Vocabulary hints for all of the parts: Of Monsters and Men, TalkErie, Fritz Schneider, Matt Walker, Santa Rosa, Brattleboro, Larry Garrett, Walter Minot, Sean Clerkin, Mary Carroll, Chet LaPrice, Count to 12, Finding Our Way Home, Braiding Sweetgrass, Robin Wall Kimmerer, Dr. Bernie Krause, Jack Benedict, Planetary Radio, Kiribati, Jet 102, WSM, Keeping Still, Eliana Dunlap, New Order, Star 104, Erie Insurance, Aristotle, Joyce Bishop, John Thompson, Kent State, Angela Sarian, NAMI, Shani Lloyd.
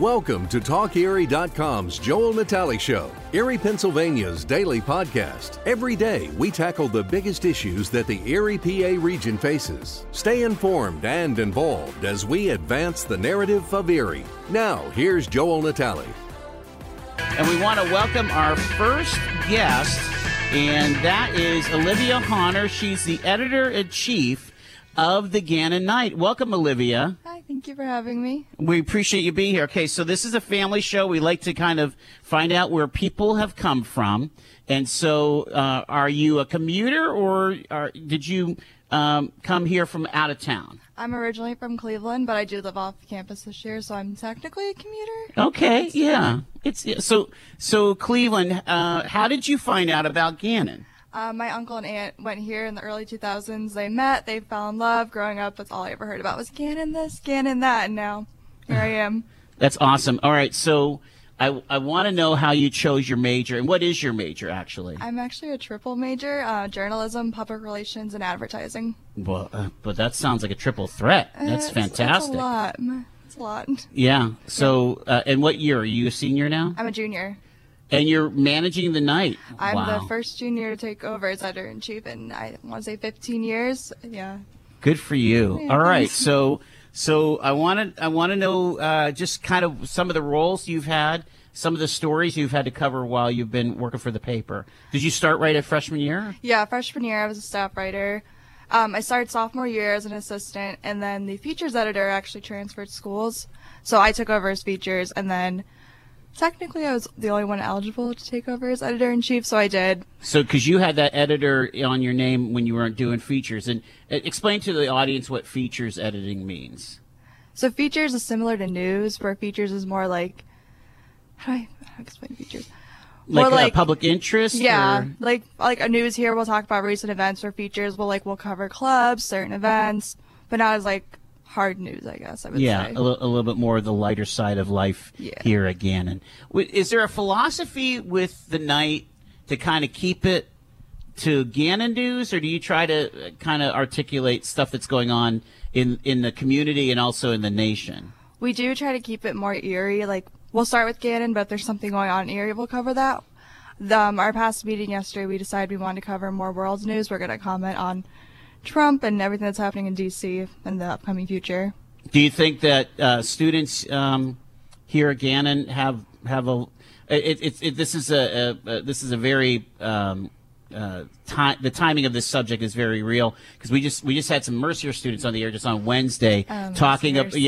Welcome to TalkErie.com's Joel Natale Show, Erie, Pennsylvania's daily podcast. Every day, we tackle the biggest issues that the Erie, PA region faces. Stay informed and involved as we advance the narrative of Erie. Now, here's Joel Natale. And we want to welcome our first guest, and that is Olivia Honor. She's the editor-in-chief of the Gannon Knight. Welcome, Olivia. Hi, thank you for having me. We appreciate you being here. Okay, so this is a family show. We like to kind of find out where people have come from. And so are you a commuter, or did you come here from out of town? I'm originally from Cleveland, but I do live off campus this year, so I'm technically a commuter. Okay, yeah. It's so Cleveland, how did you find out about Gannon? My uncle and aunt went here in the early 2000s. They met. They fell in love. Growing up, that's all I ever heard about was Gannon this, Gannon that, and now here I am. That's awesome. All right, so I want to know how you chose your major, and what is your major, actually? I'm actually a triple major, journalism, public relations, and advertising. Well, but that sounds like a triple threat. That's fantastic. That's a lot. It's a lot. Yeah. So, and what year? Are you a senior now? I'm a junior. And you're managing the Knight. I'm the first junior to take over as editor-in-chief in, I want to say, 15 years. Yeah. Good for you. Yeah, all right. So I want to know just kind of some of the roles you've had, some of the stories you've had to cover while you've been working for the paper. Did you start right at freshman year? Yeah, freshman year I was a staff writer. I started sophomore year as an assistant, and then the features editor actually transferred schools. So I took over as features, and then technically, I was the only one eligible to take over as editor-in-chief, so I did. So, because you had that editor on your name when you weren't doing features. And explain to the audience what features editing means. So features is similar to news, where features is more like, how do I explain features? Like public interest? Yeah, or like a news here, we'll talk about recent events, or features, we'll cover clubs, certain events, but not as like hard news, I guess I would say. Yeah, a little bit more of the lighter side of life here at Gannon. Is there a philosophy with the Knight to kind of keep it to Gannon news, or do you try to kind of articulate stuff that's going on in the community and also in the nation? We do try to keep it more Erie. Like, we'll start with Gannon, but if there's something going on in Erie, we'll cover that. Our past meeting yesterday, we decided we wanted to cover more world news. We're going to comment on Trump and everything that's happening in D.C. in the upcoming future. Do you think that students here at Gannon have a? This is a very time. The timing of this subject is very real, because we just had some Mercier students on the air just on Wednesday talking about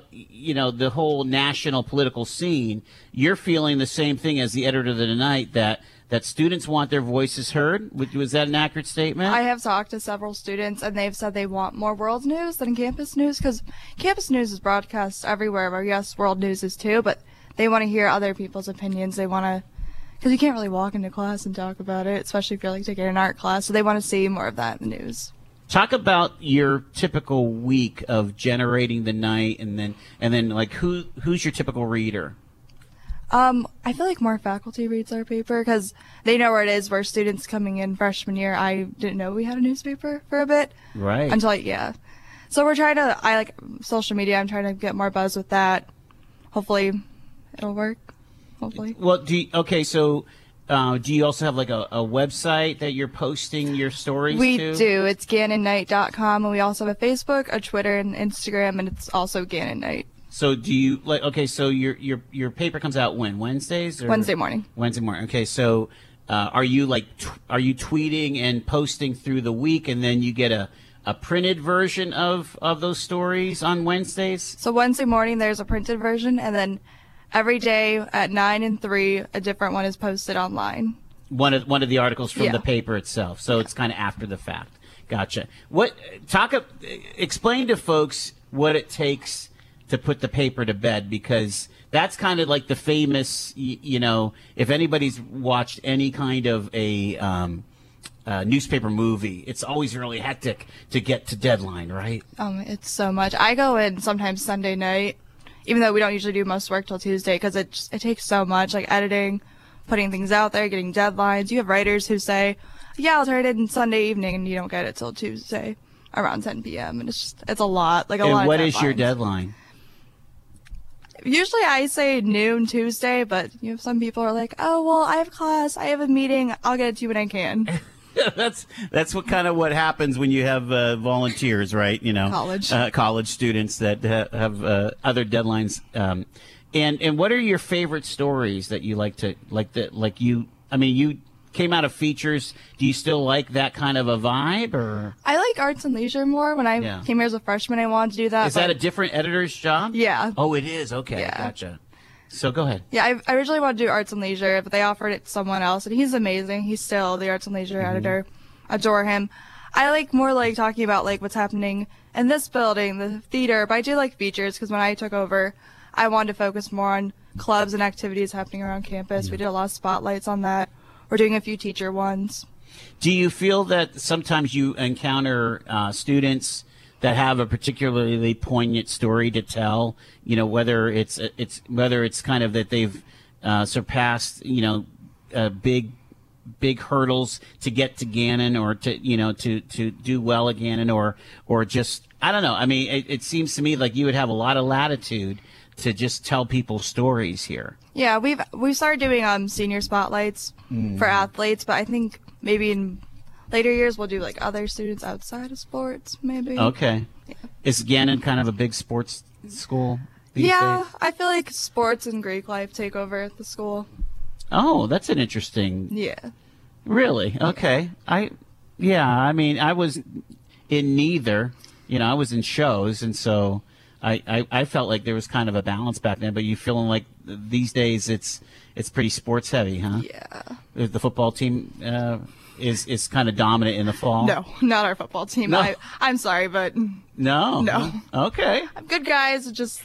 the whole national political scene. You're feeling the same thing as the editor of the Knight, that students want their voices heard. Was that an accurate statement? I have talked to several students, and they've said they want more world news than campus news, because campus news is broadcast everywhere, where, yes, world news is too, but they want to hear other people's opinions. They want to, because you can't really walk into class and talk about it, especially if you're like taking an art class, so they want to see more of that in the news. Talk about your typical week of generating the Knight, and then like who's your typical reader? I feel like more faculty reads our paper, because they know where it is. Where students coming in freshman year, I didn't know we had a newspaper for a bit. Right. Until so we're trying to. I like social media. I'm trying to get more buzz with that. Hopefully, it'll work. Hopefully. Well, so. Do you also have like a website that you're posting your stories to? We do. It's GannonKnight.com, and we also have a Facebook, a Twitter, and Instagram, and it's also Gannon Knight. So do you so your paper comes out when? Wednesdays? Or? Wednesday morning. Wednesday morning. Okay, so are you tweeting and posting through the week, and then you get a printed version of those stories on Wednesdays? So Wednesday morning there's a printed version, and then every day at 9 and 3, a different one is posted online. One of the articles from the paper itself. So it's kind of after the fact. Gotcha. Explain to folks what it takes to put the paper to bed, because that's kind of like the famous, if anybody's watched any kind of a newspaper movie, it's always really hectic to get to deadline, right? It's so much. I go in sometimes Sunday night, even though we don't usually do most work till Tuesday, because it takes so much, like editing, putting things out there, getting deadlines. You have writers who say, yeah, I'll turn it in Sunday evening, and you don't get it till Tuesday. around 10 p.m. and it's just, it's a lot, like a lot of deadlines. And what is your deadline? Usually I say noon Tuesday, but you know, some people are like, oh, well, I have class, I have a meeting, I'll get it to you when I can. That's what kind of what happens when you have volunteers, right? You know, college students that have other deadlines. And what are your favorite stories that you like to you came out of features? Do you still like that kind of a vibe, or? I like arts and leisure more. When I came here as a freshman, I wanted to do that. Is that a different editor's job? Yeah. Oh, it is. Okay, gotcha. So go ahead. Yeah, I originally wanted to do arts and leisure, but they offered it to someone else, and he's amazing. He's still the arts and leisure editor. Adore him. I like more like talking about like what's happening in this building, the theater. But I do like features because when I took over, I wanted to focus more on clubs and activities happening around campus. Yeah. We did a lot of spotlights on that. We're doing a few teacher ones. Do you feel that sometimes you encounter students that have a particularly poignant story to tell, you know, whether it's kind of that they've surpassed, you know, big hurdles to get to Gannon, or to, you know, to do well at Gannon, or just, I don't know. I mean, it seems to me like you would have a lot of latitude to just tell people stories here. Yeah, we've started doing senior spotlights for athletes, but I think maybe in later years, we'll do like other students outside of sports, maybe. Okay. Yeah. Is Gannon kind of a big sports school these days? I feel like sports and Greek life take over at the school. Oh, that's an interesting. Yeah. Really? Okay. I mean, I was in neither. You know, I was in shows, and so I felt like there was kind of a balance back then. But you feeling like these days it's pretty sports heavy, huh? Yeah. The football team is kind of dominant in the fall. No, not our football team. No. I'm sorry, but no. Okay. Good guys, just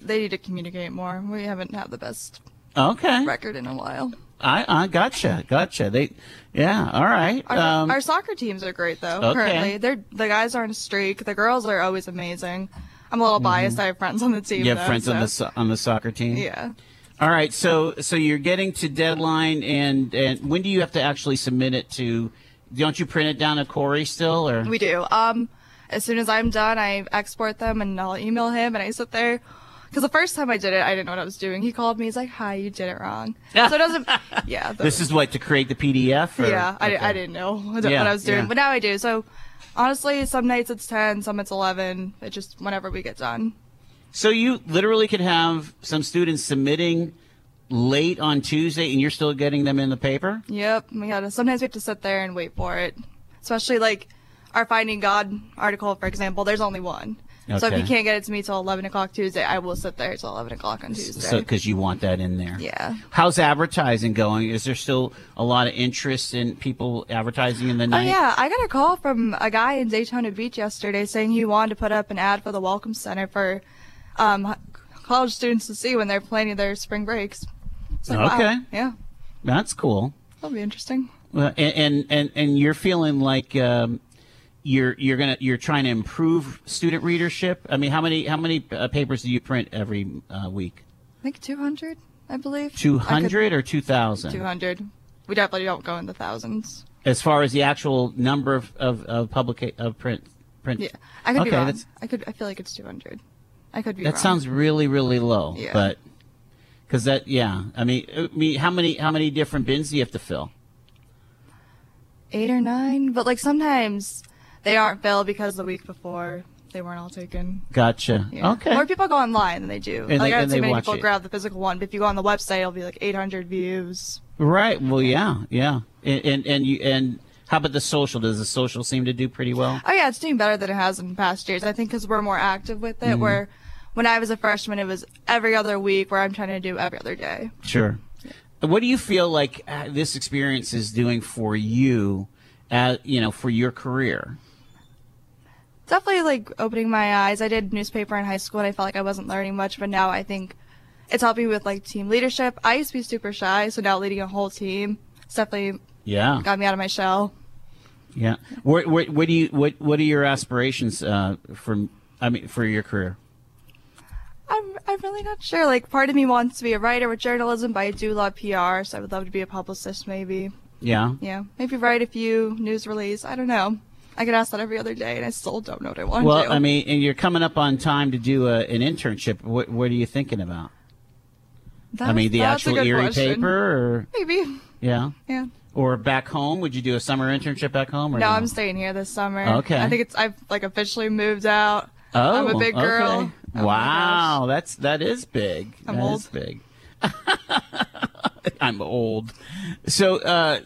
they need to communicate more. We haven't had the best record in a while. I gotcha. They, all right. Our soccer teams are great though. Okay. Currently, the guys are on a streak. The girls are always amazing. I'm a little biased. I have friends on the team. You have friends on the soccer team? Yeah. All right. So you're getting to deadline, and when do you have to actually submit it to? Don't you print it down at Corey still, or? We do. As soon as I'm done, I export them and I'll email him, and I sit there. Because the first time I did it, I didn't know what I was doing. He called me. He's like, "Hi, you did it wrong." So it doesn't. Yeah. This is what, to create the PDF. Or? Yeah. Okay. I didn't know what I was doing, but now I do. So honestly, some nights it's 10, some it's 11. It just whenever we get done. So you literally could have some students submitting late on Tuesday, and you're still getting them in the paper. Yep. Sometimes we have to sit there and wait for it. Especially like our Finding God article, for example. There's only one. Okay. So if you can't get it to me till 11 o'clock Tuesday, I will sit there till 11 o'clock on Tuesday. So, because you want that in there. Yeah. How's advertising going? Is there still a lot of interest in people advertising in the night? Oh, yeah. I got a call from a guy in Daytona Beach yesterday saying he wanted to put up an ad for the Welcome Center for college students to see when they're planning their spring breaks. It's like, wow. Yeah. That's cool. That'll be interesting. Well, and you're feeling like... You're trying to improve student readership. I mean, how many papers do you print every week? I think 200, I believe. 200 or 2,000? 200. We definitely don't go in the thousands. As far as the actual number of print. Yeah, I could be wrong. I feel like it's 200. I could be wrong. That sounds really, really low. Yeah. But because that, I mean, how many different bins do you have to fill? 8 or 9, but like sometimes. They aren't filled because the week before they weren't all taken. Gotcha. Yeah. Okay. More people go online than they do. And like, I don't see many people grab the physical one, but if you go on the website, it'll be like 800 views. Right. Well, yeah. And how about the social? Does the social seem to do pretty well? Oh yeah, it's doing better than it has in past years. I think because we're more active with it. Mm-hmm. Where when I was a freshman, it was every other week. Where I'm trying to do every other day. Sure. Yeah. What do you feel like this experience is doing for you, for your career? Definitely like opening my eyes. I did newspaper in high school and I felt like I wasn't learning much, but now I think it's helping me with like team leadership. I used to be super shy, so now leading a whole team, it's definitely got me out of my shell. Yeah. What are your aspirations for your career? I'm really not sure. Like part of me wants to be a writer with journalism, but I do love PR, so I would love to be a publicist maybe. Yeah. Yeah. Maybe write a few news release. I don't know. I get asked that every other day, and I still don't know what I want to do. Well, I mean, and you're coming up on time to do an internship. What are you thinking about? I mean, the actual Erie paper? Or, maybe. Yeah? Yeah. Or back home? Would you do a summer internship back home? Or no, I'm staying here this summer. Okay. I think I've like officially moved out. Oh, I'm a big girl. Okay. Oh, wow, that is big. I'm old. Is big. I'm old. So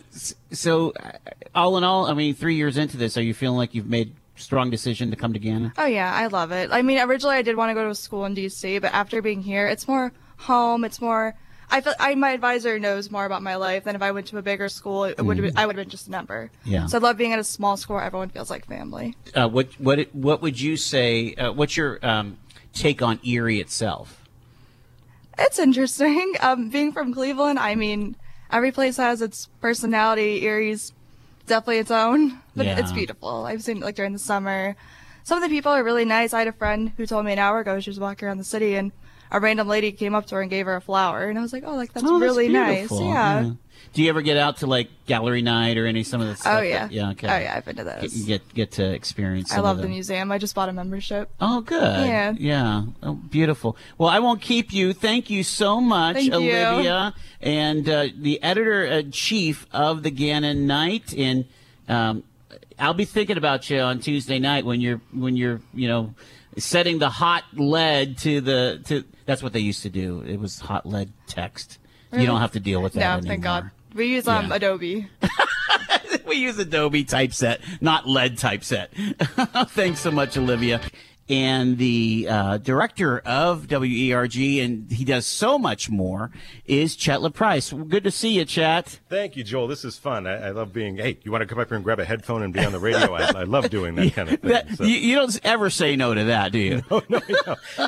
all in all, I mean, 3 years into this, are you feeling like you've made a strong decision to come to Gannon? Oh yeah, I love it. I mean, originally I did want to go to a school in DC, but after being here, it's more home. It's more. I feel my advisor knows more about my life than if I went to a bigger school. I would have been just a number. Yeah. So I love being at a small school where everyone feels like family. What would you say? What's your take on Erie itself? It's interesting. Being from Cleveland, I mean, every place has its personality. Erie's definitely its own, but it's beautiful. I've seen it like during the summer. Some of the people are really nice. I had a friend who told me an hour ago she was walking around the city and a random lady came up to her and gave her a flower, and I was like, "Oh, like that's really nice." Yeah. Do you ever get out to like gallery night or some of the stuff? Oh yeah. Yeah. Okay. Oh yeah, I've been to those. Get to experience. I love the museum. I just bought a membership. Oh, good. Yeah. Yeah. Oh, beautiful. Well, I won't keep you. Thank you so much, Olivia, and the editor in chief of the Gannon Knight. And I'll be thinking about you on Tuesday night when you're setting the hot lead to that's what they used to do. It was hot lead text. Really? You don't have to deal with that anymore. Thank God. We use Adobe. We use Adobe typeset, not lead typeset. Thanks so much, Olivia. And the director of WERG, and he does so much more, is Chet LaPrice. Well, good to see you, Chet. Thank you, Joel. This is fun. I love being, hey, you want to come up here and grab a headphone and be on the radio? I love doing that kind of thing. You don't ever say no to that, do you? No.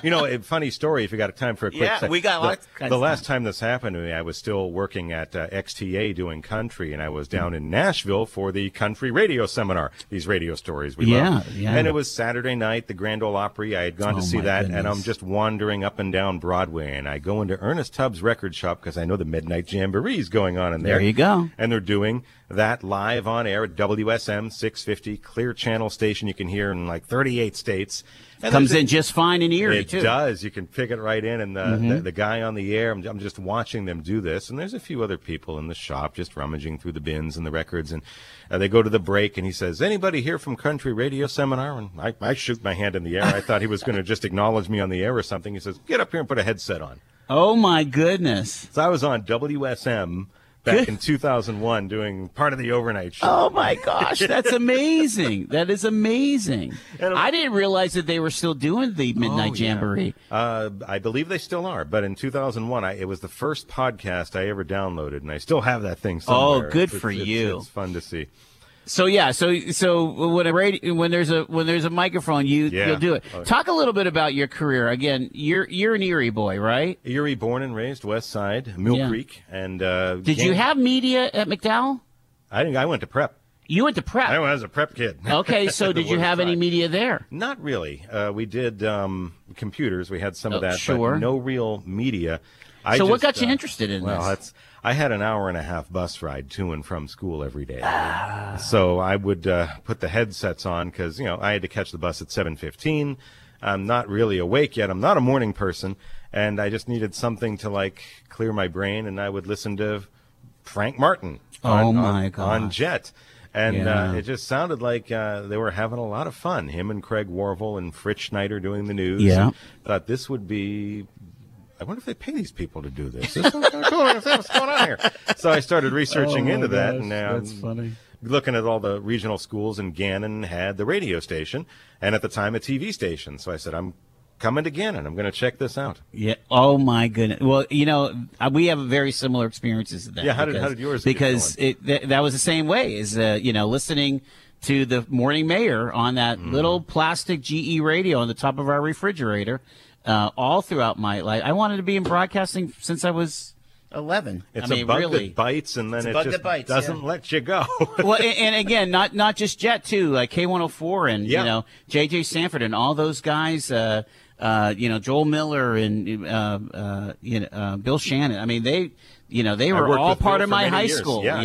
You know, a funny story if you got time for a quick second. We got lots of time. The last time this happened to me, I was still working at XTA doing country, and I was down in Nashville for the country radio seminar, these radio stories we love. Yeah. And it was Saturday night, the Grand Ole Opry. I had gone to see that, and I'm just wandering up and down Broadway, and I go into Ernest Tubbs' record shop because I know the Midnight Jamboree is going on in there. There you go. And they're doing that live on air at WSM 650, clear channel station. You can hear in like 38 states. And comes in just fine in Erie, too. It does. You can pick it right in, and the guy on the air, I'm just watching them do this, and there's a few other people in the shop just rummaging through the bins and the records, and they go to the break, and he says, anybody here from Country Radio Seminar? And I shoot my hand in the air. I thought he was going to just acknowledge me on the air or something. He says, get up here and put a headset on. Oh, my goodness. So I was on WSM back in 2001 doing part of the overnight show. Oh, my gosh. That's amazing. That is amazing. I didn't realize that they were still doing the Midnight Jamboree. I believe they still are. But in 2001, it was the first podcast I ever downloaded, and I still have that thing somewhere. Oh, good for you. It's fun to see. So yeah, so when there's a microphone, you'll do it. Okay. Talk a little bit about your career. Again, you're an Erie boy, right? Erie, born and raised, West Side, Mill Creek, and did you have media at McDowell? I went to prep. You went to prep. I was a prep kid. Okay, so did you have any media there? Not really. We did computers. We had some of that, but no real media. So what got you interested in this? Well, I had an hour-and-a-half bus ride to and from school every day. So I would put the headsets on because, I had to catch the bus at 7:15. I'm not really awake yet. I'm not a morning person, and I just needed something to, clear my brain, and I would listen to Frank Martin on Jet. And it just sounded like they were having a lot of fun, him and Craig Warville and Fritz Schneider doing the news. Yeah. Thought this would be... I wonder if they pay these people to do this. This is kind of cool. What's going on here? So I started researching into that, and now that's funny. Looking at all the regional schools, and Gannon had the radio station, and at the time a TV station. So I said, I'm coming to Gannon. I'm going to check this out. Yeah. Oh my goodness. Well, we have very similar experiences. That yeah. How did yours? Because that was the same way. Is listening to the morning mayor on that little plastic GE radio on the top of our refrigerator. All throughout my life, I wanted to be in broadcasting since I was 11. It's a bug that bites, and then it just doesn't let you go. Well, and again, not just Jet too, like K104 and J.J. Sanford and all those guys. Joel Miller and Bill Shannon. I mean, they were all part of my high school. Yeah,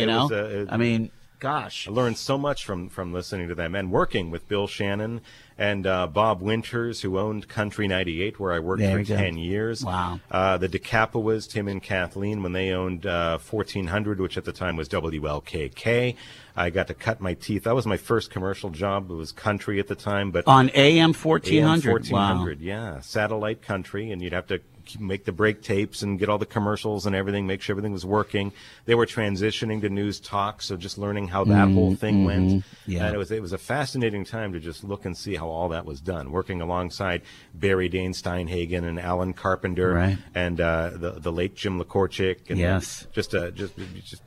gosh. I learned so much from listening to them and working with Bill Shannon and Bob Winters, who owned Country 98, where I worked for 10 years. Wow. The DeCapuas, Tim and Kathleen, when they owned 1400, which at the time was WLKK. I got to cut my teeth. That was my first commercial job. It was country at the time. But on AM 1400. AM 1400, wow. Yeah. Satellite country, and you'd have to make the break tapes and get all the commercials and everything, make sure everything was working. They were transitioning to news talk, so just learning how that whole thing went. Yeah. And it was a fascinating time to just look and see how all that was done, working alongside Barry Dane Steinhagen and Alan Carpenter and the late Jim Lekorchik. And just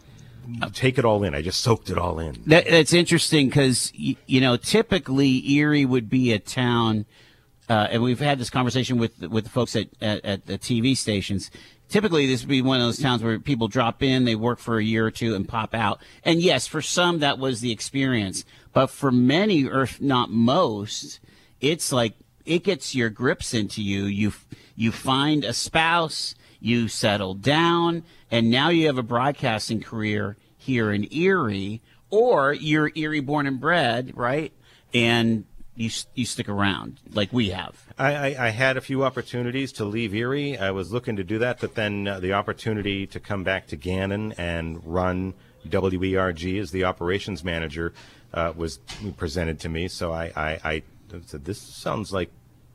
take it all in. I just soaked it all in. That's interesting because, you know, typically Erie would be a town. And we've had this conversation with the folks at the TV stations. Typically, this would be one of those towns where people drop in, they work for a year or two, and pop out. And yes, for some, that was the experience. But for many, or if not most, it's like it gets your grips into you. You find a spouse, you settle down, and now you have a broadcasting career here in Erie, or you're Erie born and bred, right? And you stick around like we have. I had a few opportunities to leave Erie. I was looking to do that, but then the opportunity to come back to Gannon and run WERG as the operations manager was presented to me. So I said, this sounds like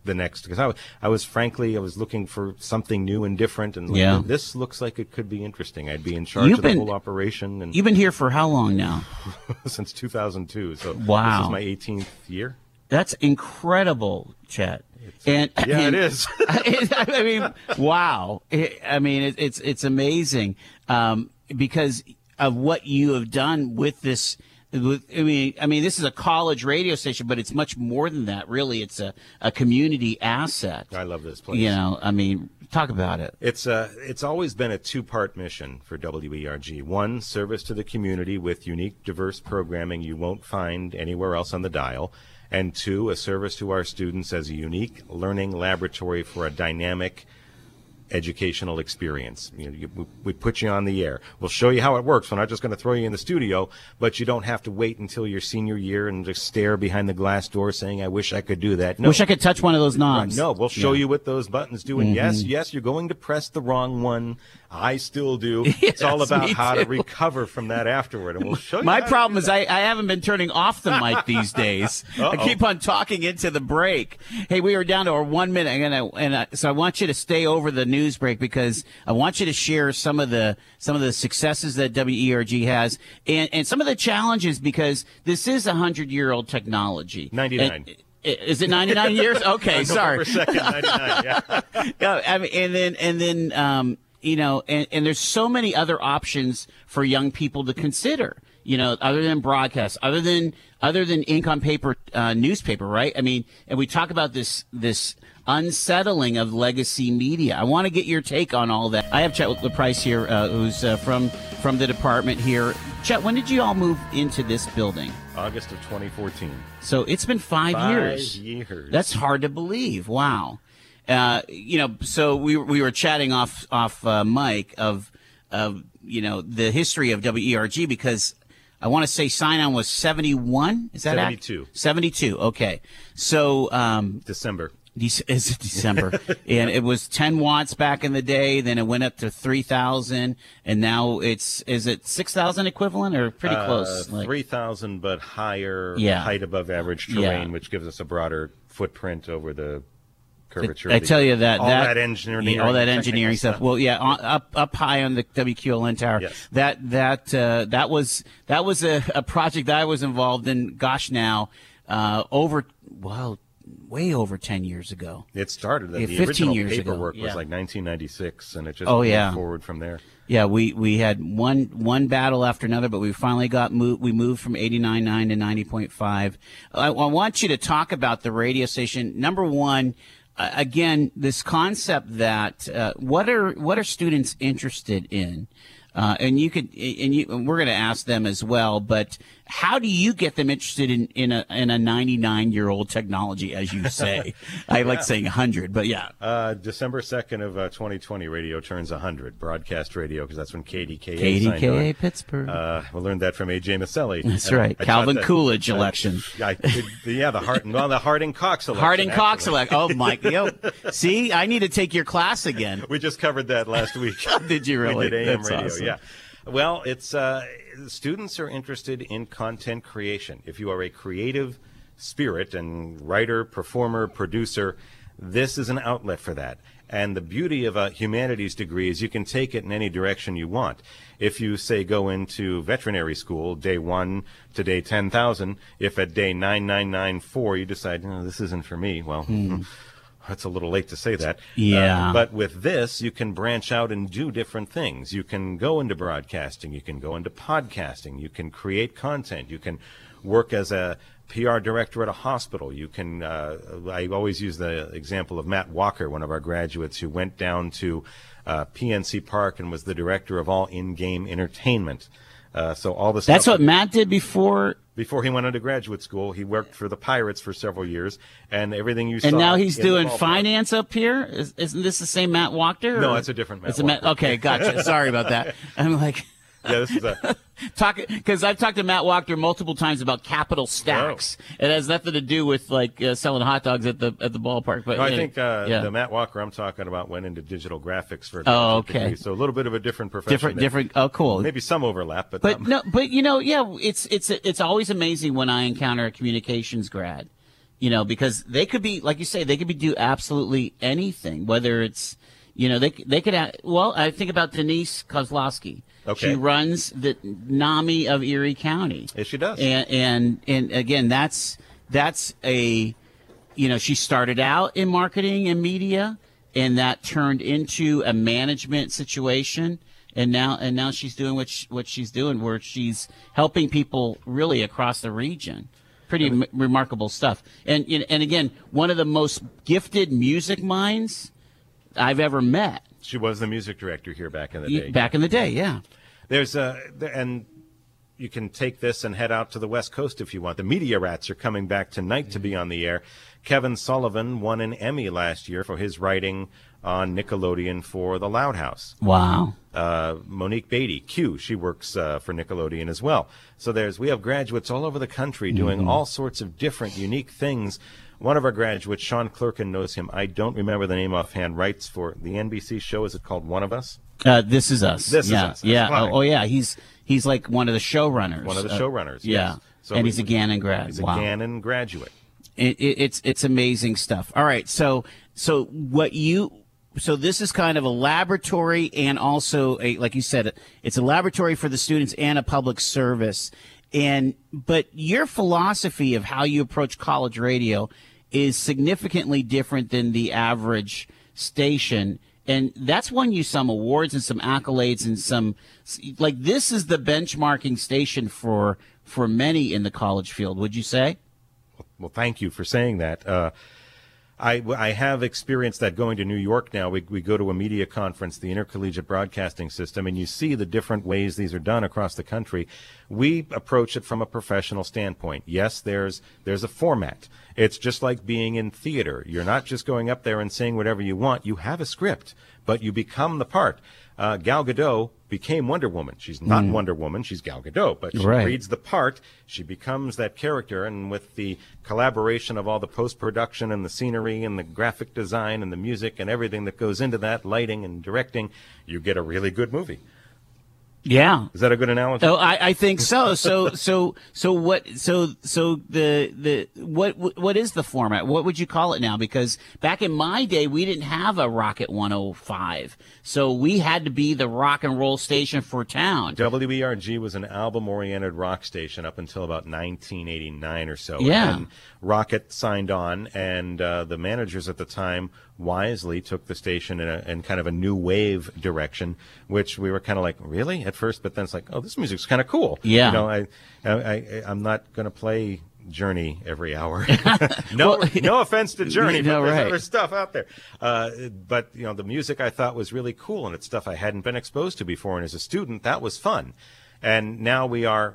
the next, because I was looking for something new and different, and this looks like it could be interesting. I'd be in charge of the whole operation. And you've been here for how long now? Since 2002. So this is my 18th year. That's incredible, Chet. And it is. I mean, wow. It's amazing because of what you have done with this. I mean, this is a college radio station, but it's much more than that. Really, it's a community asset. I love this place. You know, I mean, talk about it. It's always been a two-part mission for WERG. One, service to the community with unique, diverse programming you won't find anywhere else on the dial. And two, a service to our students as a unique learning laboratory for a dynamic educational experience. You know, we put you on the air. We'll show you how it works. We're not just going to throw you in the studio, but you don't have to wait until your senior year and just stare behind the glass door saying, I wish I could do that. No. Wish I could touch one of those knobs. No, we'll show you what those buttons do. And yes, you're going to press the wrong one. I still do. It's all about how to recover from that afterward, and we'll show you. My problem is I haven't been turning off the mic these days. I keep on talking into the break. Hey, we are down to our 1 minute, so I want you to stay over the news break because I want you to share some of the successes that WERG has and some of the challenges because this is a 100-year-old technology. 99. Is it 99 years? Okay, sorry. November 2nd, 99. Yeah. You know, and there's so many other options for young people to consider, you know, other than broadcast, other than ink on paper, newspaper, right? I mean, and we talk about this unsettling of legacy media. I want to get your take on all that. I have Chet LaPrice here, who's from the department here. Chet, when did you all move into this building? August of 2014. So it's been five years. That's hard to believe. Wow. You know, so we were chatting off mic of you know the history of WERG because I want to say sign on was 71. Is that 72? 72. Okay, so December. Is it December? And it was 10 watts back in the day. Then it went up to 3,000, and now is it 6,000 equivalent or pretty close? Like, 3,000, but higher height above average terrain, which gives us a broader footprint over the. Curvature. I tell you that engineering, all that engineering stuff. Well, up high on the WQLN tower. Yes. That was a project that I was involved in. Gosh, now way over 10 years ago. It started. The 15 years ago. The original paperwork was like 1996, and it just went forward from there. Yeah, we had one battle after another, but we finally got moved. We moved from 89.9 to 90.5. I want you to talk about the radio station. Number one. Again, this concept that what are students interested in, and we're going to ask them as well. But How do you get them interested in a 99-year-old technology, as you say? I like saying 100, but yeah. December 2nd of 2020, radio turns 100, broadcast radio, because that's when KDKA signed on. KDKA Pittsburgh. We learned that from A.J. Maselli. That's right. Calvin Coolidge election. The Harding-Cox election. Harding-Cox election. Oh, Mike. Yo, see, I need to take your class again. We just covered that last week. Did you really? We did AM that's radio, awesome. Yeah. Well, it's students are interested in content creation. If you are a creative spirit and writer, performer, producer, this is an outlet for that. And the beauty of a humanities degree is you can take it in any direction you want. If you, say, go into veterinary school day 1 to day 10,000, if at day 9994 you decide, no, this isn't for me, well... It's a little late to say that. Yeah. But with this, you can branch out and do different things. You can go into broadcasting. You can go into podcasting. You can create content. You can work as a PR director at a hospital. You can, I always use the example of Matt Walker, one of our graduates who went down to PNC Park and was the director of all in-game entertainment. So all the stuff. That's what Matt did before. Before he went into graduate school, he worked for the Pirates for several years, and everything you saw. And now he's doing finance up here? Isn't this the same Matt Walker? No, it's a different Matt Walker. Okay, gotcha. Sorry about that. I'm like... Yeah, this is a... Because I've talked to Matt Walker multiple times about capital stacks. Oh. It has nothing to do with, like, selling hot dogs at the ballpark. But no, I think the Matt Walker I'm talking about went into digital graphics for a degree, so a little bit of a different profession. Different. Oh, cool. Maybe some overlap, but no. But it's always amazing when I encounter a communications grad, because they could be, like you say, they could be do absolutely anything. Whether it's they could have, well, I think about Denise Kozlowski. Okay. She runs the NAMI of Erie County. Yes, she does. And again, that's a, she started out in marketing and media, and that turned into a management situation. And now she's doing what she's doing, where she's helping people really across the region. Pretty remarkable stuff. And again, one of the most gifted music minds I've ever met. She was the music director here back in the day. Back in the day, yeah. There's and you can take this and head out to the West Coast if you want. The Media Rats are coming back tonight to be on the air. Kevin Sullivan won an Emmy last year for his writing on Nickelodeon for The Loud House. Wow. Monique Beatty, Q, she works for Nickelodeon as well. So we have graduates all over the country doing all sorts of different, unique things. One of our graduates, Sean Clerkin, knows him. I don't remember the name offhand. Writes for the NBC show. Is it called One of Us? This Is Us. This Is Us. Yeah. Oh, yeah. He's like one of the showrunners. One of the showrunners. Yeah. Yes. So he's a Gannon grad. He's a Gannon graduate. It's amazing stuff. All right. So this is kind of a laboratory, and also like you said, it's a laboratory for the students and a public service. But your philosophy of how you approach college radio is significantly different than the average station, and that's won you some awards and some accolades and some, like, this is the benchmarking station for many in the college field, would you say? Well, thank you for saying that. I have experienced that going to New York now. We go to a media conference, the Intercollegiate Broadcasting System, and you see the different ways these are done across the country. We approach it from a professional standpoint. Yes, there's a format. It's just like being in theater. You're not just going up there and saying whatever you want. You have a script, but you become the part. Gal Gadot became Wonder Woman. She's not Wonder Woman, she's Gal Gadot, but she reads the part, she becomes that character, and with the collaboration of all the post-production and the scenery and the graphic design and the music and everything that goes into that, lighting and directing, you get a really good movie. Yeah. Is that a good analogy? Oh, I think so. So what is the format? What would you call it now? Because back in my day, we didn't have a Rocket 105. So we had to be the rock and roll station for town. WERG was an album-oriented rock station up until about 1989 or so. Yeah. And Rocket signed on, and the managers at the time wisely took the station in kind of a new wave direction, which we were kind of like, really? At first, but then it's like, oh, this music's kind of cool. Yeah. I'm not going to play Journey every hour. No offense to Journey, but there's other stuff out there. But, the music I thought was really cool, and it's stuff I hadn't been exposed to before, and as a student, that was fun. And now we are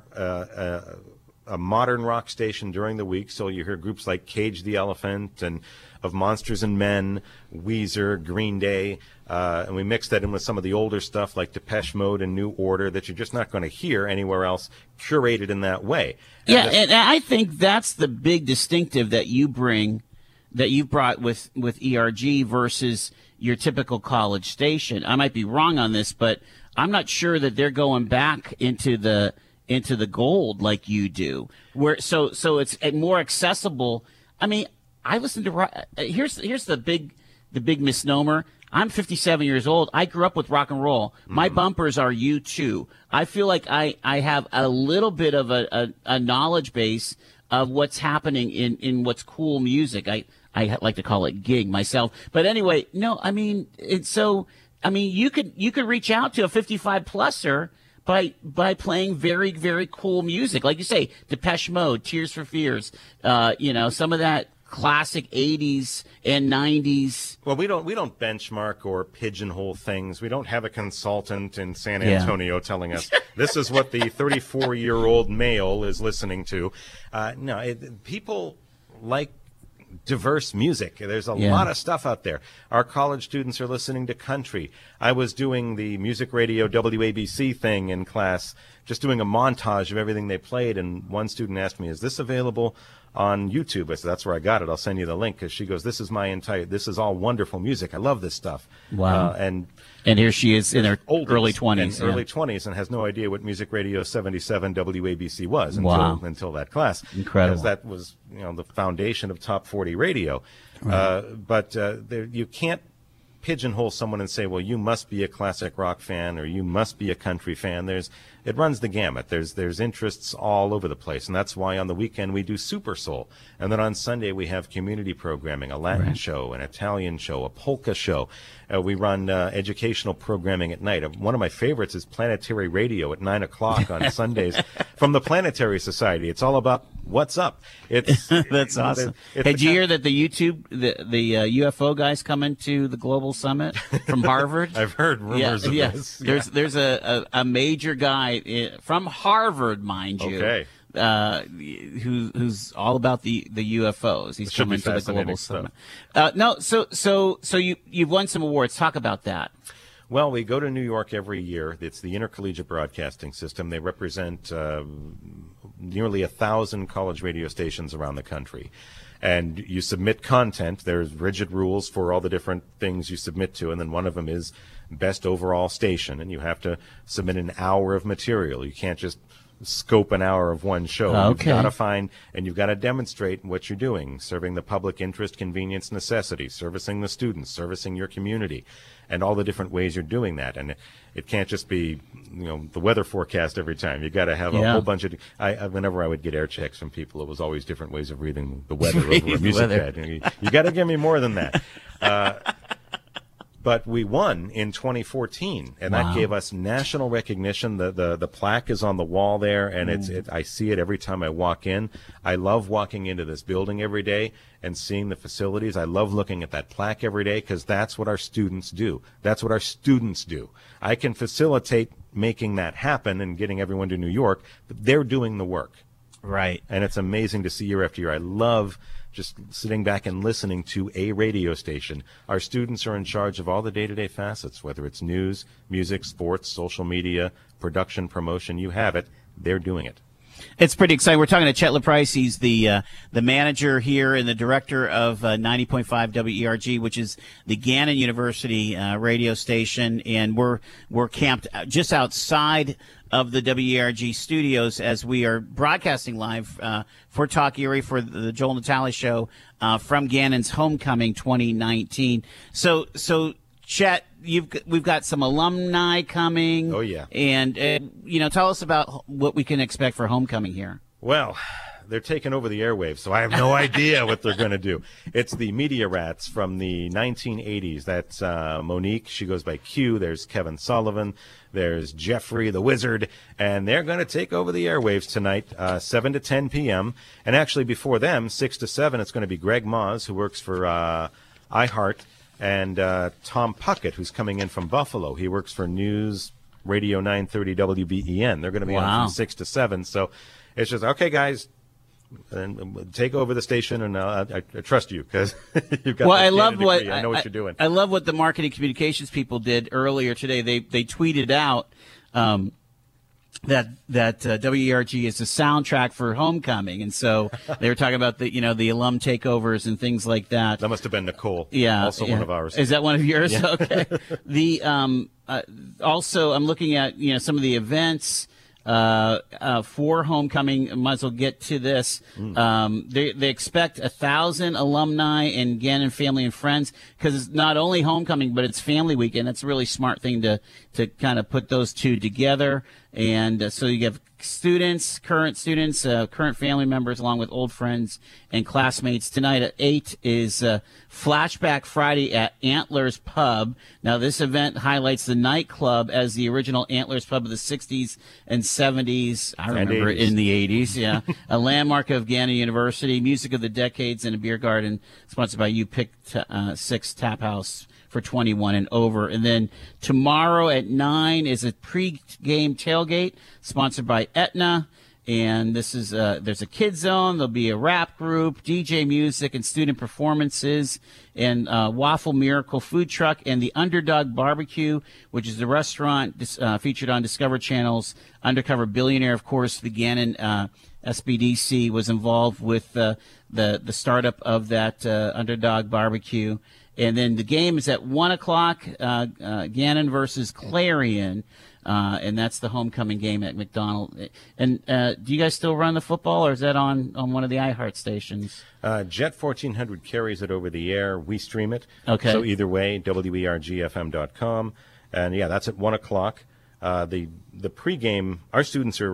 a modern rock station during the week, so you hear groups like Cage the Elephant and Of Monsters and Men, Weezer, Green Day, and we mix that in with some of the older stuff like Depeche Mode and New Order that you're just not going to hear anywhere else curated in that way. And yeah, and I think that's the big distinctive that you bring, that you brought with ERG versus your typical college station. I might be wrong on this, but I'm not sure that they're going back into the gold like you do, where so it's more accessible. I mean, I listen to here's the big misnomer. I'm 57 years old. I grew up with rock and roll. My bumpers are U2. I feel like I have a little bit of a knowledge base of what's happening in what's cool music. I like to call it gig myself, but anyway, no, I mean, it's so, I mean, you could reach out to a 55-pluser by playing very, very cool music. Like you say, Depeche Mode, Tears for Fears, some of that classic 80s and 90s. Well, we don't benchmark or pigeonhole things. We don't have a consultant in San Antonio telling us this is what the 34-year-old male is listening to. People like diverse music. There's a lot of stuff out there. Our college students are listening to country. I was doing the music radio WABC thing in class, just doing a montage of everything they played, and one student asked me, is this available on YouTube? I said, that's where I got it. I'll send you the link, because she goes, this is all wonderful music. I love this stuff. Wow. And here she is in her early 20s. Early 20s, and has no idea what Music Radio 77 WABC was until that class. Incredible. Because that was the foundation of Top 40 radio. Right. But you can't pigeonhole someone and say, well, you must be a classic rock fan or you must be a country fan. It runs the gamut. There's interests all over the place, and that's why on the weekend we do Super Soul, and then on Sunday we have community programming, a Latin show, an Italian show, a polka show. We run educational programming at night. One of my favorites is Planetary Radio at 9:00 on Sundays from the Planetary Society. It's all about what's up. That's awesome. Did you hear that the YouTube the UFO guys coming to the Global Summit from Harvard? I've heard rumors of this. There's a major guy from Harvard, mind you, who's all about the UFOs. He's coming to the Global Summit. So you've won some awards. Talk about that. Well, we go to New York every year. It's the Intercollegiate Broadcasting System. They represent nearly 1,000 college radio stations around the country. And you submit content. There's rigid rules for all the different things you submit to, and then one of them is best overall station, and you have to submit an hour of material. You can't just scope an hour of one show. Okay. You've got to find, and you've got to demonstrate what you're doing, serving the public interest, convenience, necessity, servicing the students, servicing your community, and all the different ways you're doing that. And it can't just be, the weather forecast every time. You got to have a whole bunch of. Whenever I would get air checks from people, it was always different ways of reading the weather over a music pad. You got to give me more than that. But we won in 2014, and that gave us national recognition. The plaque is on the wall there, and I see it every time I walk in. I love walking into this building every day and seeing the facilities. I love looking at that plaque every day, because that's what our students do. That's what our students do. I can facilitate making that happen and getting everyone to New York, but they're doing the work. Right. And it's amazing to see year after year. I love just sitting back and listening to a radio station. Our students are in charge of all the day-to-day facets, whether it's news, music, sports, social media, production, promotion, you have it. They're doing it. It's pretty exciting. We're talking to Chet LaPrice. He's the manager here and the director of 90.5 WERG, which is the Gannon University radio station, and we're camped just outside of the WERG studios as we are broadcasting live for Talk Erie for the Joel Natale show from Gannon's Homecoming 2019. So Chet, we've got some alumni coming. Oh, yeah. And, tell us about what we can expect for homecoming here. Well, they're taking over the airwaves, so I have no idea what they're going to do. It's the Media Rats from the 1980s. That's Monique. She goes by Q. There's Kevin Sullivan. There's Jeffrey the Wizard. And they're going to take over the airwaves tonight, 7 to 10 p.m. And actually before them, 6 to 7, it's going to be Greg Moz, who works for iHeart. And Tom Puckett, who's coming in from Buffalo. He works for News Radio 930 WBEN. They're going to be on from 6 to 7. So It's just, okay, guys, and take over the station, and I trust you because you've got. Well, I love what I know what you're doing. I love what the marketing communications people did earlier today. They tweeted out that WERG is the soundtrack for homecoming, and so they were talking about the alum takeovers and things like that. That must have been Nicole. Yeah, also one of ours. Is that one of yours? Yeah. Okay. Also, I'm looking at some of the events. For homecoming, might as well get to this. They expect 1,000 alumni and Gannon family and friends, because it's not only homecoming, but it's family weekend. That's a really smart thing to kind of put those two together. And so you have students, current family members, along with old friends and classmates. Tonight at 8 is Flashback Friday at Antlers Pub. Now, this event highlights the nightclub as the original Antlers Pub of the 60s and 70s. I remember it in the 80s, yeah. A landmark of Gannon University, music of the decades, and a beer garden sponsored by You Pick 6 Tap House for 21 and over. And then tomorrow at 9 is a pre-game tailgate sponsored by Aetna. And this is there's a kid zone. There'll be a rap group, DJ music, and student performances, and Waffle Miracle food truck, and the Underdog Barbecue, which is the restaurant featured on Discovery Channel's Undercover Billionaire. Of course, the Gannon SBDC was involved with the startup of that Underdog Barbecue. And then the game is at 1 o'clock, Gannon versus Clarion, and that's the homecoming game at McDonald. And do you guys still run the football, or is that on one of the iHeart stations? Jet 1400 carries it over the air. We stream it. Okay. So either way, WERGFM.com. And, yeah, that's at 1 o'clock. The pregame, our students are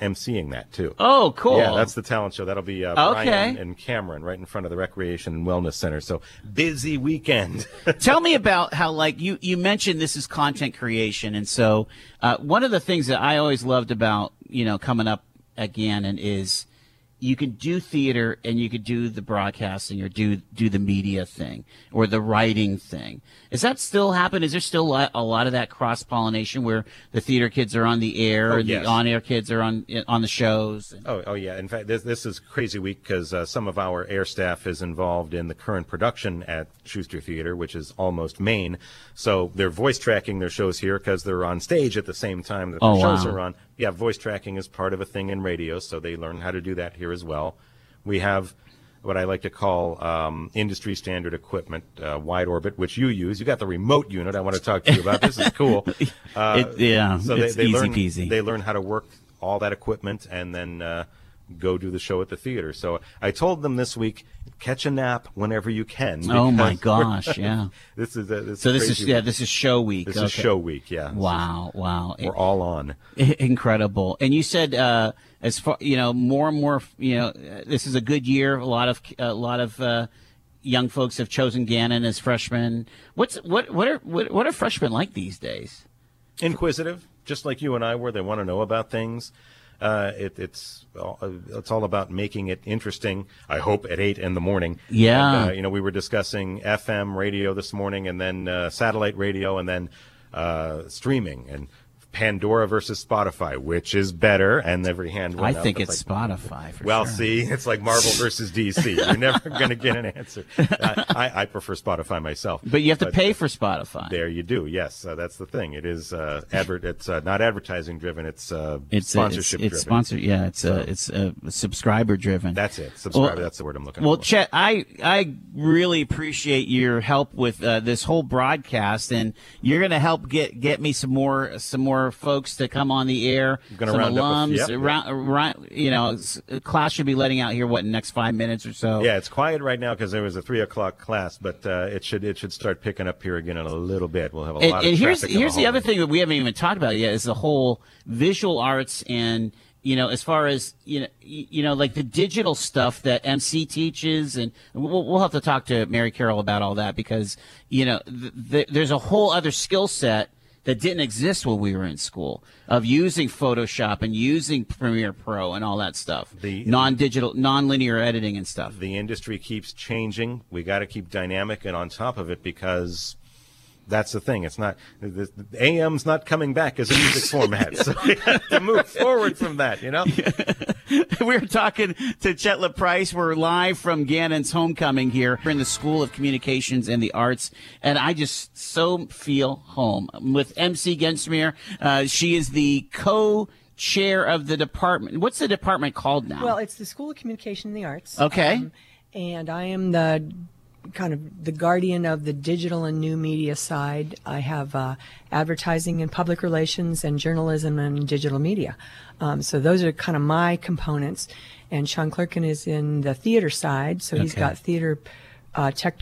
emceeing that, too. Oh, cool. Yeah, that's the talent show. That'll be Brian and Cameron right in front of the Recreation and Wellness Center. So, busy weekend. Tell me about how, you mentioned this is content creation. And so one of the things that I always loved about, coming up at Gannon is you could do theater and you could do the broadcasting or do the media thing or the writing thing. Does that still happen? Is there still a lot of that cross-pollination where the theater kids are on the air and the on-air kids are on the shows? Oh, yeah. In fact, this is crazy week because some of our air staff is involved in the current production at Schuster Theater, which is Almost Maine. So they're voice tracking their shows here because they're on stage at the same time that the shows are on. Yeah, voice tracking is part of a thing in radio, so they learn how to do that here as well. We have what I like to call industry standard equipment, wide orbit, which you use. You got the remote unit I want to talk to you about. This is cool. So it's easy peasy. They learn how to work all that equipment and then go do the show at the theater. So I told them this week, catch a nap whenever you can. Oh my gosh, yeah. This is show week. This is show week, yeah. Wow. We're all on. Incredible. And you said as far, more and more, this is a good year. A lot of young folks have chosen Gannon as freshmen. What are freshmen like these days? Inquisitive, just like you and I were. They want to know about things. It's all about making it interesting, I hope, at 8 in the morning. Yeah. And, we were discussing FM radio this morning and then satellite radio and then streaming and Pandora versus Spotify, which is better, and every hand went up. I think it's like, Spotify for sure. See, it's like Marvel versus DC. You're never going to get an answer. I prefer Spotify myself. But you have to pay for Spotify. There you do, yes. That's the thing. It is it's not advertising-driven. It's sponsorship-driven. It's sponsored, yeah. It's subscriber-driven. That's it. Subscriber, that's the word I'm looking for. Well, Chet, I really appreciate your help with this whole broadcast, and you're going to help get me some more folks to come on the air, class should be letting out here in the next 5 minutes or so. Yeah, it's quiet right now because there was a 3 o'clock class, but it should start picking up here again in a little bit. We'll have a lot. And here's the other thing that we haven't even talked about yet is the whole visual arts and as far as like the digital stuff that MC teaches, and we'll have to talk to Mary Carroll about all that because there's a whole other skill set that didn't exist when we were in school, of using Photoshop and using Premiere Pro and all that stuff, the non-digital, non-linear editing and stuff. The industry keeps changing. We got to keep dynamic and on top of it because That's the thing. It's not the AM's not coming back as a music format, so we have to move forward from that. You know, we're talking to Chet LaPrice. We're live from Gannon's homecoming here. We're in the School of Communications and the Arts, and I just so feel home with MC Genstmeier. She is the co-chair of the department. What's the department called now? Well, it's the School of Communication and the Arts. Okay, and I am the kind of the guardian of the digital and new media side. I have advertising and public relations and journalism and digital media. So those are kind of my components. And Sean Clerkin is in the theater side. So he's got theater tech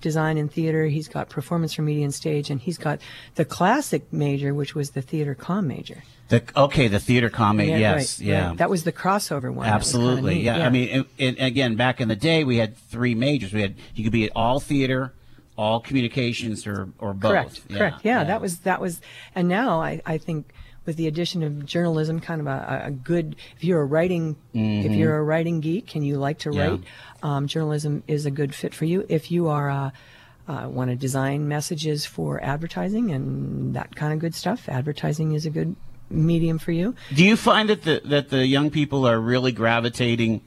design and theater. He's got performance for media and stage. And he's got the classic major, which was the theater comm major. The theater comedy, yeah, yes. Right, yeah. Right. That was the crossover one. Absolutely, yeah. I mean, and again, back in the day, we had three majors. You could be at all theater, all communications, or both. Correct, yeah. That was, and now I think with the addition of journalism, kind of a good, if you're a writing geek and you like to write, journalism is a good fit for you. If you are want to design messages for advertising and that kind of good stuff, advertising is a good medium for you. Do you find that the young people are really gravitating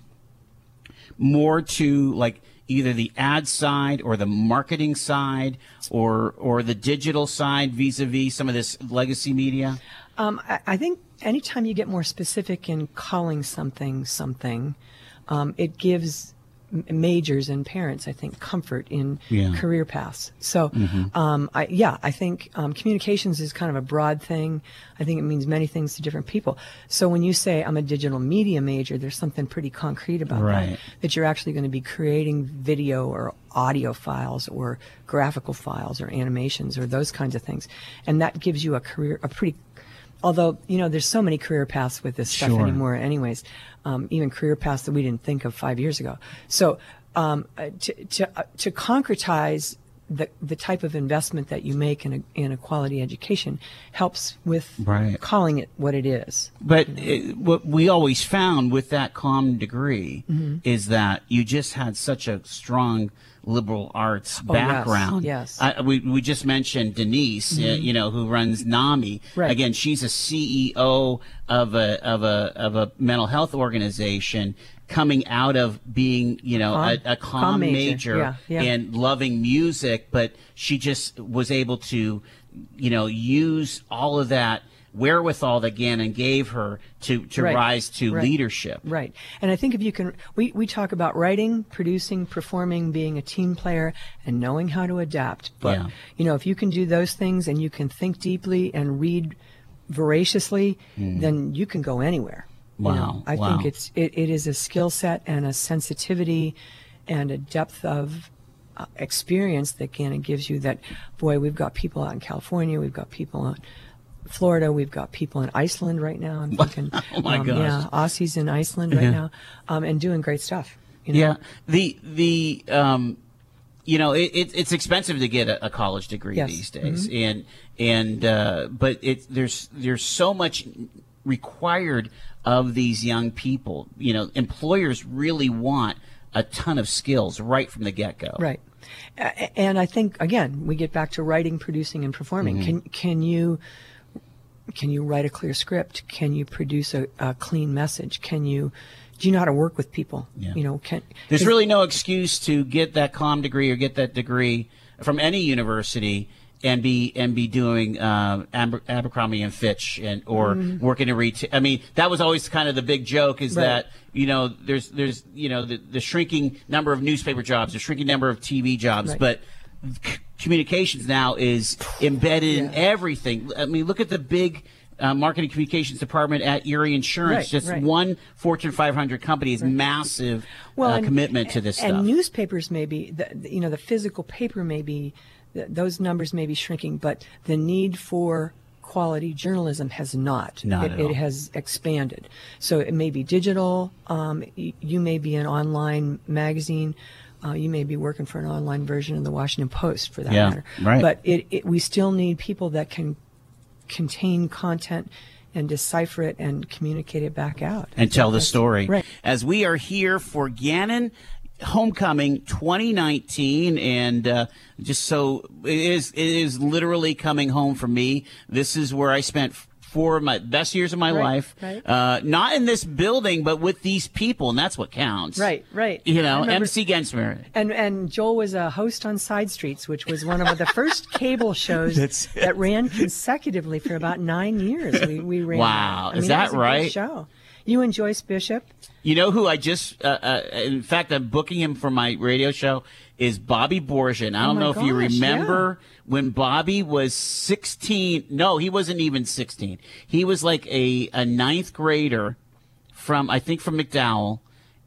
more to like either the ad side or the marketing side or the digital side vis-a-vis some of this legacy media? I think anytime you get more specific in calling something, it gives majors and parents, I think, comfort in career paths. So, I think communications is kind of a broad thing. I think it means many things to different people. So when you say I'm a digital media major, there's something pretty concrete about that you're actually going to be creating video or audio files or graphical files or animations or those kinds of things. And that gives you although, you know, there's so many career paths with this stuff anymore anyways, even career paths that we didn't think of 5 years ago. So to concretize the type of investment that you make in a quality education helps with calling it what it is. But what we always found with that comm degree is that you just had such a strong liberal arts background. Yes. We just mentioned Denise, you know, who runs NAMI. Right. Again, she's a CEO of a mental health organization, coming out of being, you know, a comm major and loving music, but she just was able to, you know, use all of that wherewithal that Gannon gave her to rise to leadership. Right. And I think if you can, we talk about writing, producing, performing, being a team player, and knowing how to adapt. But, you know, if you can do those things and you can think deeply and read voraciously, then you can go anywhere. Wow. You know, I think it is a skill set and a sensitivity and a depth of experience that Gannon gives you that, boy, we've got people out in California, we've got people out Florida, we've got people in Iceland right now. I'm thinking, oh my gosh. Aussies in Iceland right now, and doing great stuff. You know? Yeah, you know, it's expensive to get a college degree these days, but there's so much required of these young people. You know, employers really want a ton of skills right from the get-go. Right. And I think again, we get back to writing, producing, and performing. Can you write a clear script? Can you produce a clean message? Do you know how to work with people? Yeah. You know, there's really no excuse to get that comm degree or get that degree from any university and be doing Abercrombie and Fitch or working in retail. I mean, that was always kind of the big joke is that, you know, there's you know, the shrinking number of newspaper jobs, the shrinking number of TV jobs, but communications now is embedded in everything. I mean, look at the big marketing communications department at Erie Insurance. One Fortune 500 company is massive commitment to this stuff. And newspapers may be, you know, the physical paper may be, those numbers may be shrinking, but the need for quality journalism has not. It has expanded. So it may be digital. You may be an online magazine. You may be working for an online version of the Washington Post, for that matter. Right. But we still need people that can contain content and decipher it and communicate it back out. And tell the story. Right. As we are here for Gannon Homecoming 2019, and just so it is literally coming home for me. This is where I spent four of my best years of my life, not in this building, but with these people, and that's what counts. Right. You know, MC Gensmer. And Joel was a host on Side Streets, which was one of the first cable shows that ran consecutively for about 9 years. We ran. Wow, is that right? Great show. You and Joyce Bishop. You know who I just, in fact, I'm booking him for my radio show, is Bobby Borgen. I don't know if you remember when Bobby was 16. No, he wasn't even 16. He was like a ninth grader from McDowell.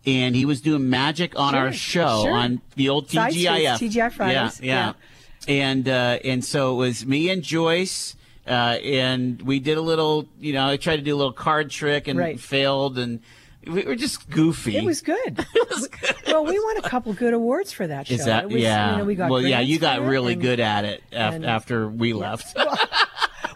And he was doing magic on our show on the old TGIF. TGI Fridays. Yeah. And so it was me and Joyce. And we did a little, I tried to do a little card trick and failed, and we were just goofy. It was good. Well, we won a couple good awards for that show. You got really good at it after we left.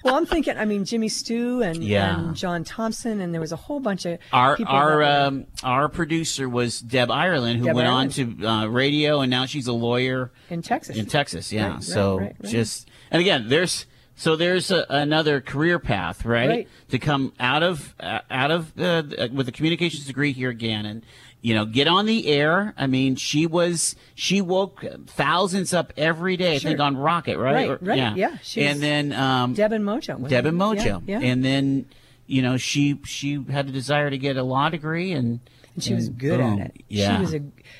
Well, I'm thinking, Jimmy Stu and John Thompson, and there was a whole bunch of people. Our producer was Deb Ireland, who went on to radio, and now she's a lawyer. In Texas. Yeah. And again, there's another career path, right? To come out of with a communications degree here at Gannon, get on the air. She woke thousands up every day. I think on Rocket, right? Right. Yeah. And then Deb and Mojo. And then she had the desire to get a law degree, and she was good at it. Yeah.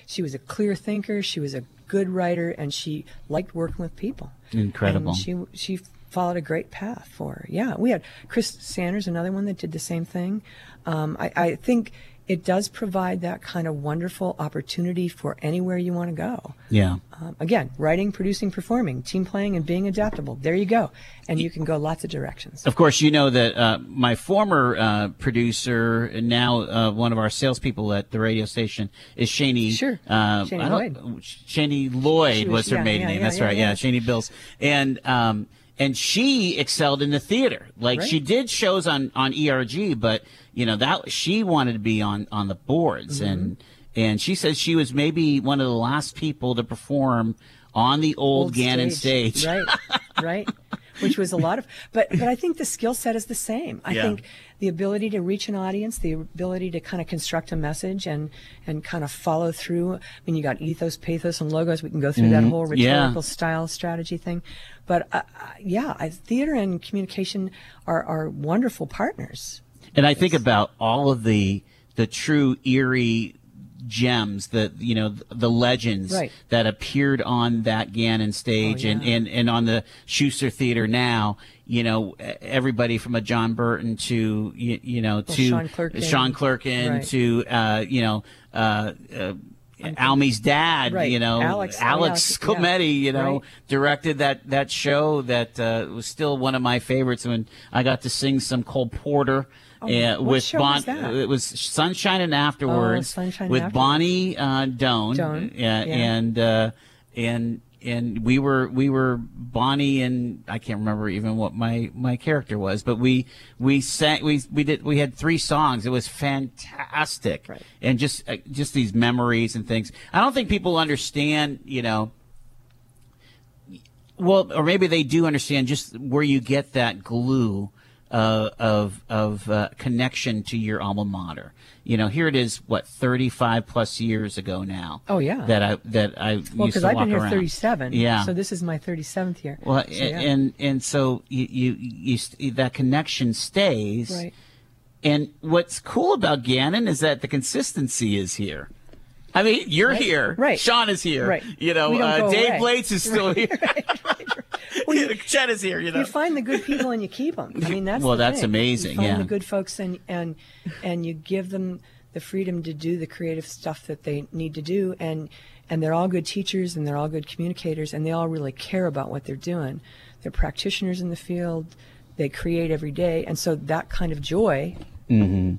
She was a clear thinker. She was a good writer, and she liked working with people. Incredible. And she followed a great path for her. Yeah, we had Chris Sanders, another one that did the same thing. I think it does provide that kind of wonderful opportunity for anywhere you want to go. Yeah. Again, writing, producing, performing, team playing, and being adaptable. There you go. And you can go lots of directions. Of course, you know that my former producer, and now one of our salespeople at the radio station, is Shani. Sure. Shani Lloyd. Shani Lloyd was her maiden name. That's right. Yeah, Shani Bills. And she excelled in the theater. She did shows on ERG, but that she wanted to be on the boards. Mm-hmm. And she says she was maybe one of the last people to perform on the old Gannon stage. Right. Which was a lot of, but I think the skill set is the same. I think the ability to reach an audience, the ability to kind of construct a message and kind of follow through. You got ethos, pathos, and logos. We can go through that whole rhetorical style strategy thing. But theater and communication are wonderful partners. And I think about all of the true eerie gems, the legends that appeared on that Gannon stage and on the Schuster Theater now, everybody from a John Burton to, to Sean Clerkin to, Almy's dad, Alex Cometti, directed that show that was still one of my favorites when I got to sing some Cole Porter. Yeah, with it was Sunshine and Afterwards Bonnie Doan. And we were Bonnie, and I can't remember even what my character was, but we had three songs. It was fantastic, and just these memories and things. I don't think people understand, well, or maybe they do understand just where you get that glue. Of connection to your alma mater. Here it is, 35 plus years ago now. Oh yeah. That I used to walk around. Well, because I've been here 37. Yeah. So this is my 37th year. Well, so, and so you that connection stays. Right. And what's cool about Gannon is that the consistency is here. You're here. Right. Sean is here. Right. Dave Blates is still here. Chet is here. You find the good people and you keep them. That's amazing. You find the good folks and you give them the freedom to do the creative stuff that they need to do, and they're all good teachers and they're all good communicators, and they all really care about what they're doing. They're practitioners in the field. They create every day, and so that kind of joy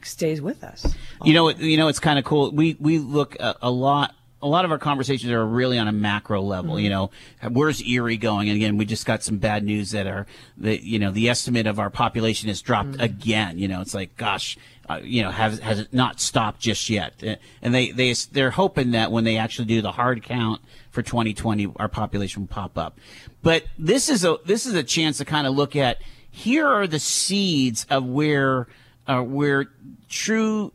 stays with us. It's kind of cool. We look a lot a lot of our conversations are really on a macro level. Mm-hmm. You know, where's Erie going? And again, we just got some bad news that the estimate of our population has dropped mm-hmm. again. You know, it's like, gosh, has it not stopped just yet? And they're hoping that when they actually do the hard count for 2020, our population will pop up. But this is a chance to kind of look at, here are the seeds of where Erie's true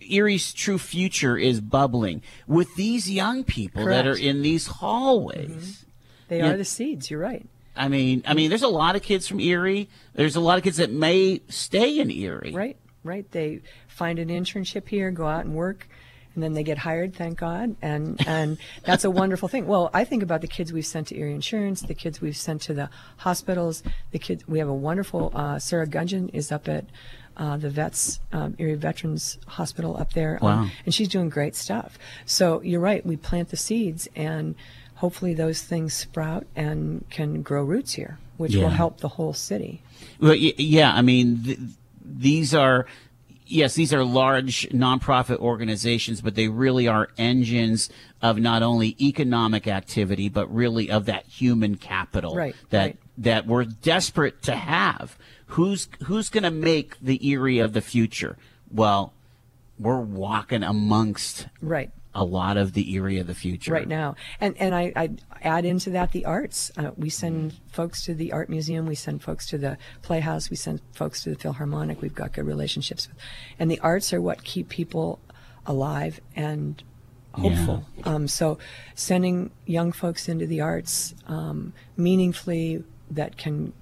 future is bubbling with these young people Correct. That are in these hallways. Mm-hmm. They are the seeds. You're right. I mean, there's a lot of kids from Erie. There's a lot of kids that may stay in Erie. Right. They find an internship here, go out and work, and then they get hired. Thank God, and that's a wonderful thing. Well, I think about the kids we've sent to Erie Insurance, the kids we've sent to the hospitals, the kids. We have a wonderful Sarah Gungeon is up at. The vets, Erie Veterans Hospital up there. Wow. And she's doing great stuff. So you're right, we plant the seeds, and hopefully those things sprout and can grow roots here, which will help the whole city. Well, yeah, I mean, these are large nonprofit organizations, but they really are engines of not only economic activity, but really of that human capital that we're desperate to have. Who's going to make the Erie of the future? Well, we're walking amongst a lot of the Erie of the future right now. And I add into that the arts. We send folks to the art museum. We send folks to the Playhouse. We send folks to the Philharmonic. We've got good relationships with. And the arts are what keep people alive and hopeful. Yeah. So sending young folks into the arts meaningfully that can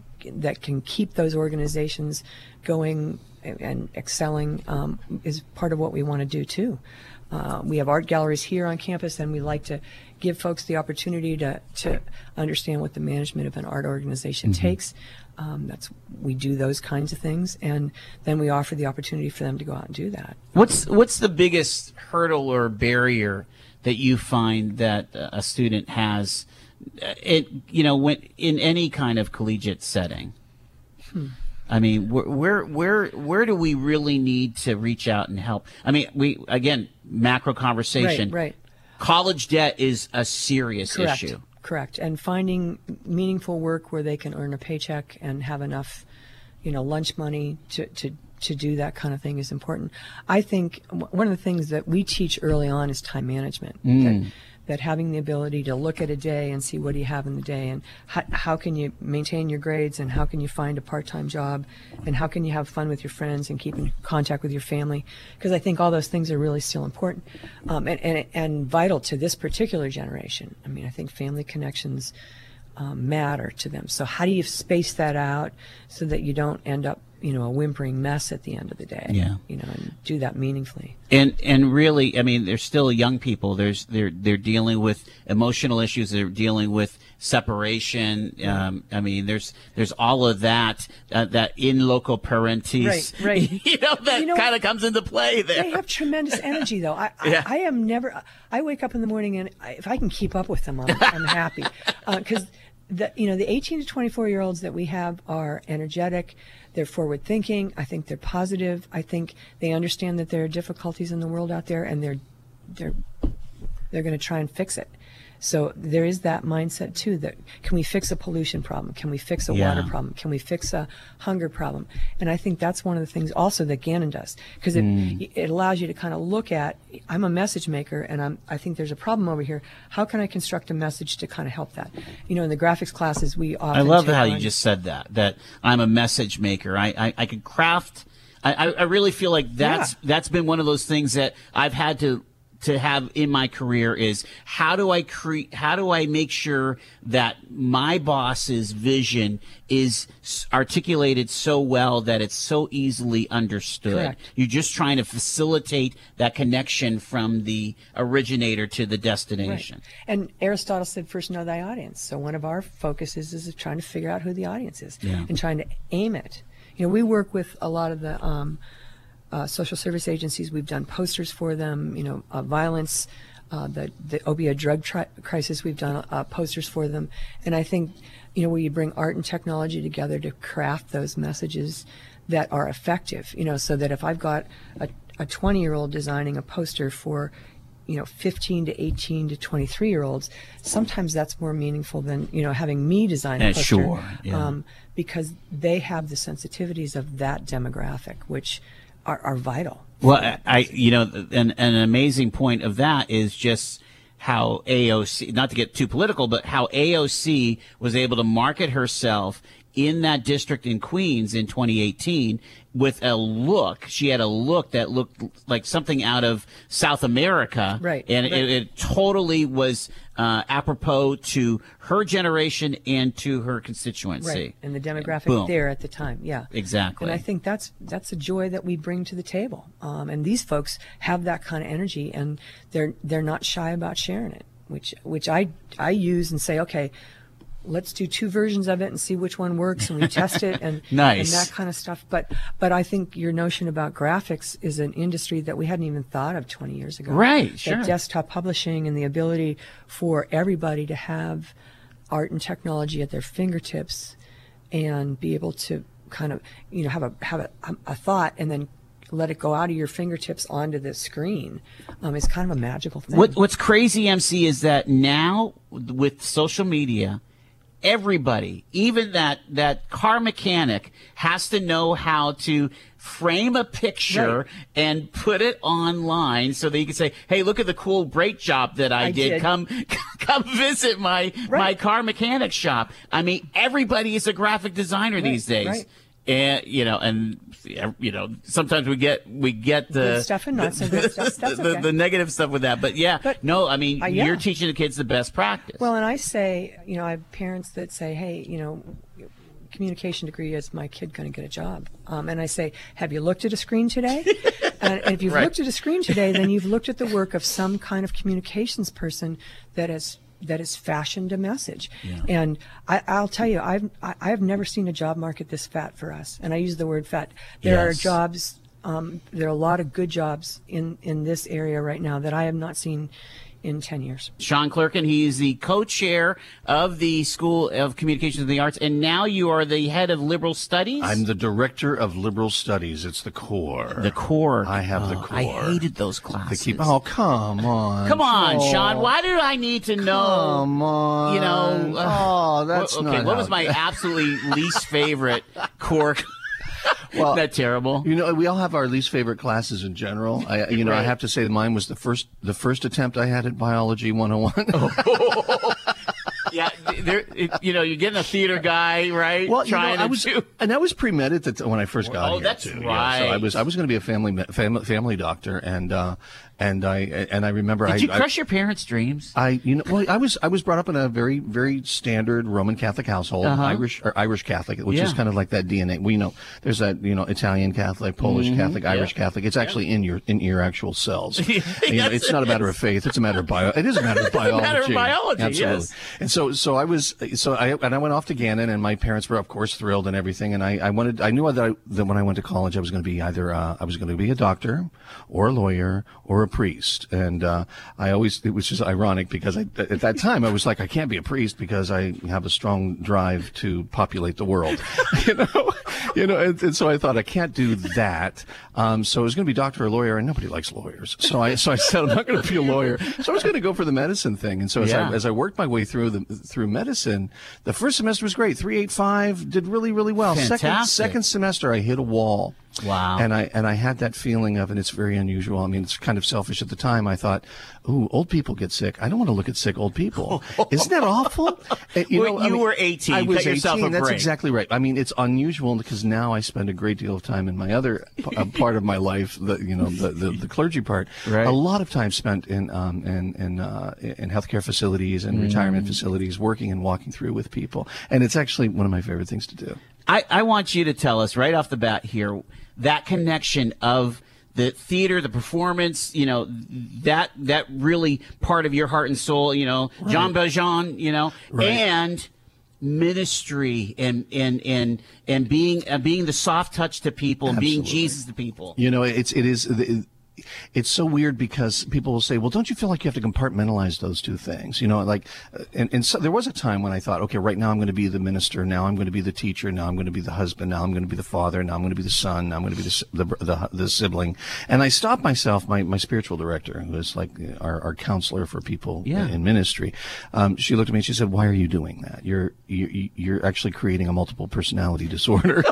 keep those organizations going and excelling is part of what we want to do too. We have art galleries here on campus, and we like to give folks the opportunity to understand what the management of an art organization mm-hmm. takes. We do those kinds of things, and then we offer the opportunity for them to go out and do that. What's the biggest hurdle or barrier that you find that a student has? When in any kind of collegiate setting, I mean, where do we really need to reach out and help? I mean, macro conversation. Right. College debt is a serious issue. Correct. And finding meaningful work where they can earn a paycheck and have enough, lunch money to do that kind of thing is important. I think one of the things that we teach early on is time management. That having the ability to look at a day and see what do you have in the day, and how can you maintain your grades, and how can you find a part-time job, and how can you have fun with your friends and keep in contact with your family, because I think all those things are really still important and vital to this particular generation. I mean, I think family connections matter to them. So how do you space that out so that you don't end up a whimpering mess at the end of the day, and do that meaningfully. And really, I mean, there's still young people. They're dealing with emotional issues. They're dealing with separation. I mean, there's all of that, that in loco parentis, right. that kind of comes into play there. They have tremendous energy though. I wake up in the morning, and if I can keep up with them, I'm happy. Cause the 18 to 24 year olds that we have are energetic. They're forward thinking. I think they're positive. I think they understand that there are difficulties in the world out there, and they're going to try and fix it. So there is that mindset too, that can we fix a pollution problem? Can we fix a water problem? Can we fix a hunger problem? And I think that's one of the things also that Gannon does, because it allows you to kind of look at, I'm a message maker, and I think there's a problem over here. How can I construct a message to kind of help that? In the graphics classes, we often I love how you just said that I'm a message maker. I could craft. I really feel like that's been one of those things that I've had to have in my career is how do I make sure that my boss's vision is articulated so well that it's so easily understood? Correct. You're just trying to facilitate that connection from the originator to the destination. Right. And Aristotle said, first know thy audience. So one of our focuses is trying to figure out who the audience is and trying to aim it. We work with a lot of the, social service agencies. We've done posters for them, violence, the opioid drug crisis, we've done posters for them. And I think, where you bring art and technology together to craft those messages that are effective, so that if I've got a 20-year-old designing a poster for you know, 15 to 18 to 23-year-olds, sometimes that's more meaningful than, you know, having me design a poster. Sure, yeah. Because they have the sensitivities of that demographic, which are vital. Well, an amazing point of that is just how AOC, not to get too political, but how AOC was able to market herself in that district in Queens in 2018 with a look. She had a look that looked like something out of South America. Right. And right. It totally was apropos to her generation and to her constituency. Right. And the demographic there at the time. Yeah. Exactly. And I think that's a joy that we bring to the table. And these folks have that kind of energy, and they're not shy about sharing it, which I use and say, okay, let's do two versions of it and see which one works, and we test it and, nice. And that kind of stuff. But I think your notion about graphics is an industry that we hadn't even thought of 20 years ago. Right, sure. That desktop publishing and the ability for everybody to have art and technology at their fingertips and be able to kind of, you know, have a thought and then let it go out of your fingertips onto the screen. It's kind of a magical thing. What's crazy, MC, is that now with social media, everybody, even that car mechanic, has to know how to frame a picture, right, and put it online so that you can say, hey, look at the cool brake job that I did. Come visit my car mechanic shop. I mean, everybody is a graphic designer, right, these days. Right. And sometimes we get the good stuff and not so good stuff. The negative stuff with that. But yeah, you're teaching the kids the best practice. Well, and I say, you know, I have parents that say, hey, you know, communication degree, is my kid going to get a job? And I say, have you looked at a screen today? And if you've right. looked at a screen today, then you've looked at the work of some kind of communications person that has fashioned a message. Yeah. And I'll tell you, I've never seen a job market this fat for us. And I use the word fat. There are jobs, there are a lot of good jobs in this area right now that I have not seen in 10 years. Sean Clerkin, he is the co-chair of the School of Communications and the Arts, and now you are the head of Liberal Studies? I'm the director of Liberal Studies. It's the core. The core. I have the core. I hated those classes. Oh, come on. Come on, Joel. Sean. Why do I need to know? Come on. You know. That's okay, not. What was my absolutely least favorite core class? Well, isn't that terrible? You know, we all have our least favorite classes in general. I have to say that mine was the first attempt I had at Biology 101. Oh. Yeah, you're getting a theater guy, right? Well, and that was premeditated when I first got here. Oh, that's too. Right. Yeah, so I was going to be a family doctor, and I remember. Did you crush your parents' dreams? I was brought up in a very, very standard Roman Catholic household, uh-huh. Irish Catholic, which is kind of like that DNA. We know there's that, you know, Italian Catholic, Polish mm-hmm. Catholic, Irish Catholic. It's actually in your actual cells. Yes, you know, it's not a matter of faith. It's a matter of biology. It is a matter of biology. It's a matter of biology. Absolutely. Yes. And so I went off to Gannon, and my parents were, of course, thrilled and everything. And I knew that when I went to college, I was going to be either a doctor, or a lawyer, or a priest. And it was just ironic because at that time I was like, I can't be a priest because I have a strong drive to populate the world, you know. And so I thought I can't do that. So I was going to be doctor or lawyer, and nobody likes lawyers. So I said I'm not going to be a lawyer. So I was going to go for the medicine thing. And so as I worked my way through medicine, the first semester was great. 3.85, did really, really well. Fantastic. Second semester, I hit a wall. Wow. And I had that feeling of, and it's very unusual. I mean, it's kind of selfish at the time. I thought, ooh, old people get sick. I don't want to look at sick old people. Isn't that awful? You were 18. I was 18. Yourself a That's exactly right. I mean, it's unusual because now I spend a great deal of time in my other part of my life, the clergy part. Right. A lot of time spent in healthcare facilities and retirement facilities, working and walking through with people. And it's actually one of my favorite things to do. I want you to tell us right off the bat here that connection of the theater, the performance, you know, that really part of your heart and soul, you know, right. Jean Valjean, you know, right. and ministry and being the soft touch to people, and being Jesus to people. You know, it is. it's so weird because people will say, well, don't you feel like you have to compartmentalize those two things? You know, like, and so there was a time when I thought, okay, right now I'm going to be the minister. Now I'm going to be the teacher. Now I'm going to be the husband. Now I'm going to be the father. Now I'm going to be the son. Now I'm going to be the sibling. And I stopped myself. My spiritual director, who is like our counselor for people in ministry, she looked at me and she said, why are you doing that? You're actually creating a multiple personality disorder.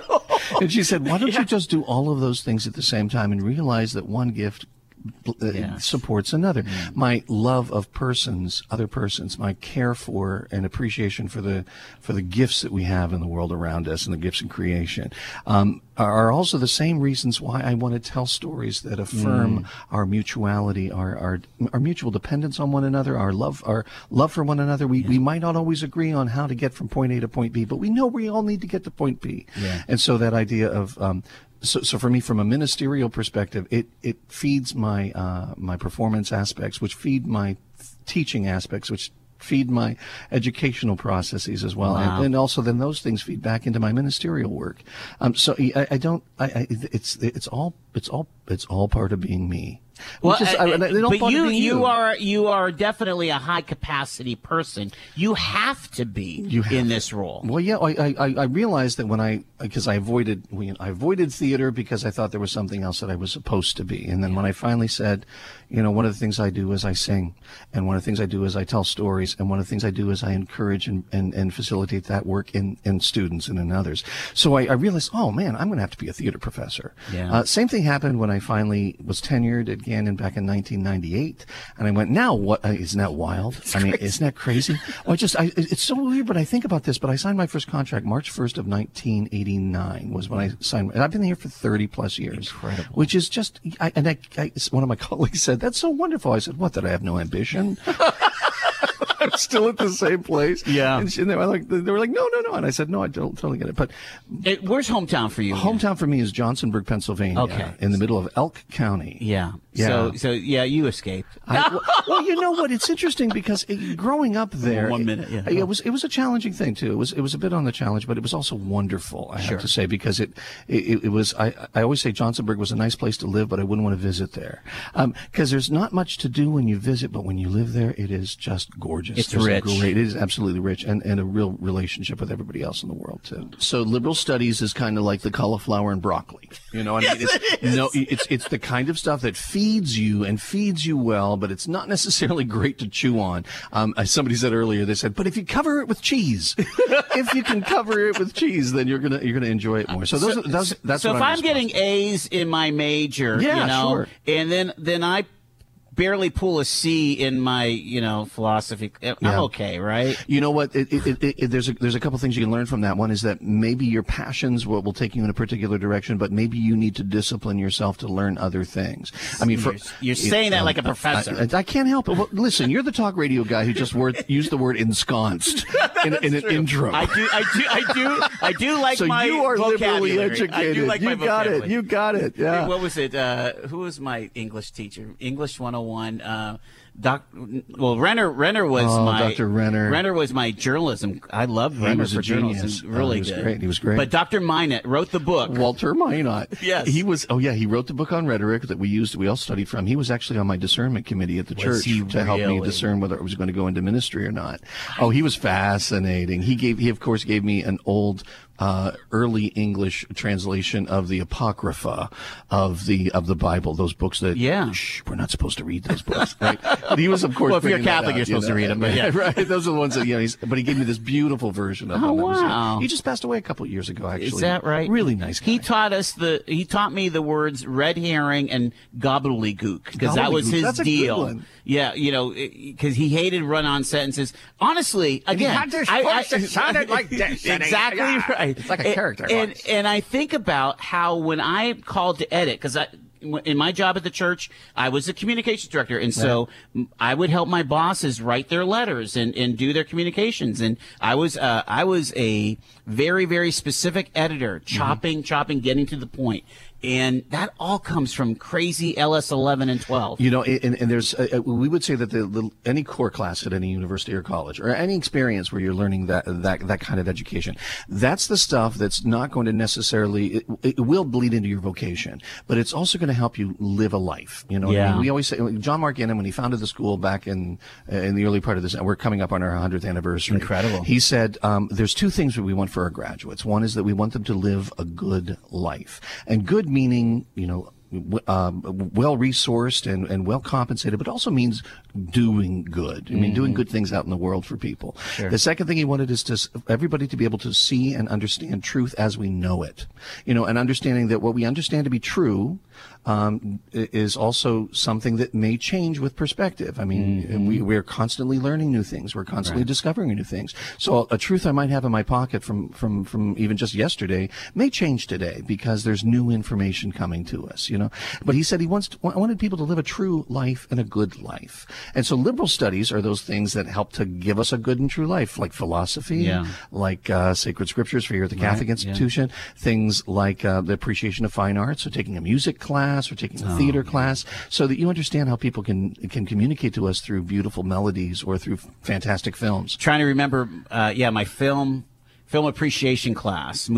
And she said, why don't you just do all of those things at the same time and realize that one gift supports another. My love of other persons, my care for and appreciation for the gifts that we have in the world around us and the gifts in creation are also the same reasons why I want to tell stories that affirm our mutuality, our mutual dependence on one another, our love for one another. We might not always agree on how to get from point A to point B, but we know we all need to get to point B. And so that idea of So for me, from a ministerial perspective, it feeds my my performance aspects, which feed my teaching aspects, which feed my educational processes as well. Wow. And also then those things feed back into my ministerial work. It's all part of being me. Well, you are definitely a high capacity person. You have to be in this role. Well, yeah, I realized that because I avoided theater because I thought there was something else that I was supposed to be. And then when I finally said, you know, one of the things I do is I sing, and one of the things I do is I tell stories, and one of the things I do is I encourage and facilitate that work in students and in others. So I realized, oh man, I'm going to have to be a theater professor. Yeah. Same thing happened when I finally was tenured at Gannon back in 1998, and I went, now what? Isn't that wild? Isn't that crazy? Well, it's so weird, but I think about this, but I signed my first contract March 1st of 1989 was when I signed, and I've been here for 30 plus years. Incredible. Which is just, I one of my colleagues said, that's so wonderful. I said, what, that I have no ambition? I'm still at the same place. Yeah. And they were like, no. And I said, no, I don't totally get it. But where's hometown for you? Hometown for me is Johnsonburg, Pennsylvania. Okay. In the middle of Elk County. Yeah. So you escaped. Well, you know what? It's interesting because growing up there, 1 minute. Yeah. It was a challenging thing too. It was a bit on the challenge, but it was also wonderful. I have to say, because it was. I always say Johnsonburg was a nice place to live, but I wouldn't want to visit there because there's not much to do when you visit, but when you live there, it is just gorgeous. It is absolutely rich, and a real relationship with everybody else in the world too. So liberal studies is kind of like the cauliflower and broccoli, you know. Yes, I mean, it's the kind of stuff that feeds you well, but it's not necessarily great to chew on. As somebody said earlier, they said, but if you cover it with cheese, if you can cover it with cheese, then you're gonna enjoy it more. So that's if I'm getting A's in my major, and then I barely pull a C in my, philosophy. I'm okay, right? You know what? There's a couple things you can learn from that. One is that maybe your passions will take you in a particular direction, but maybe you need to discipline yourself to learn other things. I mean, you're saying that like a professor. I can't help it. Well, listen, you're the talk radio guy who just used the word ensconced in an intro. I do like so my vocabulary. So you are liberally educated. I do like my vocabulary. You got it. Yeah. Hey, what was it? Who was my English teacher? English 101. Renner was Dr. Renner. Renner was my journalism. I loved Renner for journalism. Really good. Great. He was great. But Dr. Minot wrote the book. Walter Minot. Yes. He wrote the book on rhetoric that we all studied from. He was actually on my discernment committee at the church to help me discern whether I was going to go into ministry or not. Oh, he was fascinating. He of course gave me an old early English translation of the Apocrypha of the Bible, those books that we're not supposed to read those books, right? He was, of course, well, if you're Catholic, you're supposed to read them, but right? Those are the ones that but he gave me this beautiful version of them. Wow. He just passed away a couple of years ago, actually. Is that right? Really nice guy. He taught me the words red herring and gobbledygook, because that was his deal. A good one. Yeah, because he hated run-on sentences. Honestly, again, and he had this voice that sounded like this. Exactly right. It's like a character. And I think about how when I'm called to edit, because in my job at the church, I was a communications director, and so I would help my bosses write their letters and do their communications. And I was a very, very specific editor, chopping, getting to the point. And that all comes from crazy LS11 and 12. You know, and there's, we would say that any core class at any university or college or any experience where you're learning that kind of education, that's the stuff that's not going to necessarily, it will bleed into your vocation, but it's also going to help you live a life. You know, yeah. I mean, we always say, John Mark Gannon, when he founded the school back in the early part of this, we're coming up on our 100th anniversary. Incredible. He said, there's two things that we want for our graduates. One is that we want them to live a good life, and good meaning, you know, well-resourced and well-compensated, but also means doing good. I mean, doing good things out in the world for people. Sure. The second thing he wanted is everybody to be able to see and understand truth as we know it. You know, and understanding that what we understand to be true is also something that may change with perspective. I mean, we're constantly learning new things. We're constantly discovering new things. So a truth I might have in my pocket from even just yesterday may change today because there's new information coming to us, you know. But he said he wanted people to live a true life and a good life. And so liberal studies are those things that help to give us a good and true life, like philosophy, like sacred scriptures for here at the Catholic Institution, things like the appreciation of fine arts, so taking a music class or taking a theater class, so that you understand how people can communicate to us through beautiful melodies or through fantastic films. Trying to remember, my film appreciation class.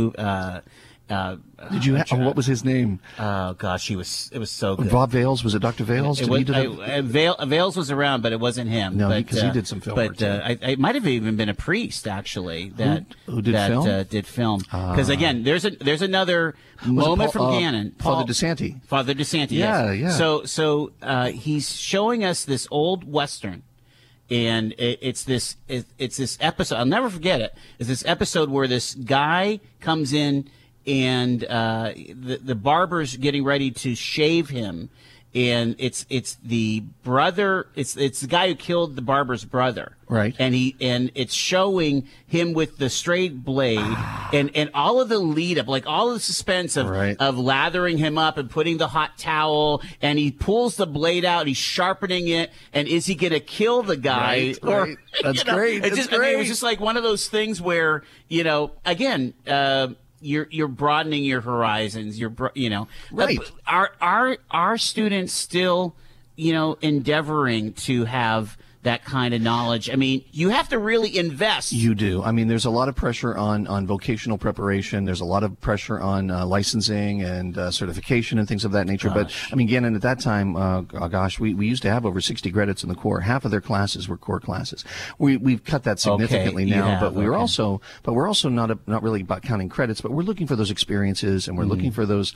Did you? What was his name? Oh gosh, it was so good. Bob Vales, was it Dr. Vales? Vales was around, but it wasn't him. No, because he did some film. But it might have even been a priest actually that did film. Because again, there's another moment from Gannon. Father DeSanti. Father DeSanti. Yeah, yes. So he's showing us this old Western. And it's this episode. I'll never forget it. It's this episode where this guy comes in. And the barber's getting ready to shave him, and it's the guy who killed the barber's brother, right? And it's showing him with the straight blade, and all of the lead up, like all of the suspense of lathering him up and putting the hot towel, and he pulls the blade out, he's sharpening it, and is he gonna kill the guy? Right. That's great. I mean, it was just like one of those things where, you know, again. You're broadening your horizons. Are students still, you know, endeavoring to have that kind of knowledge? I mean, you have to really invest. You do. I mean, there's a lot of pressure on vocational preparation. There's a lot of pressure on licensing and certification and things of that nature. Gosh. But I mean, Gannon at that time, we used to have over 60 credits in the core. Half of their classes were core classes. We've cut that significantly now, but we're also not really about counting credits, but we're looking for those experiences, and we're looking for those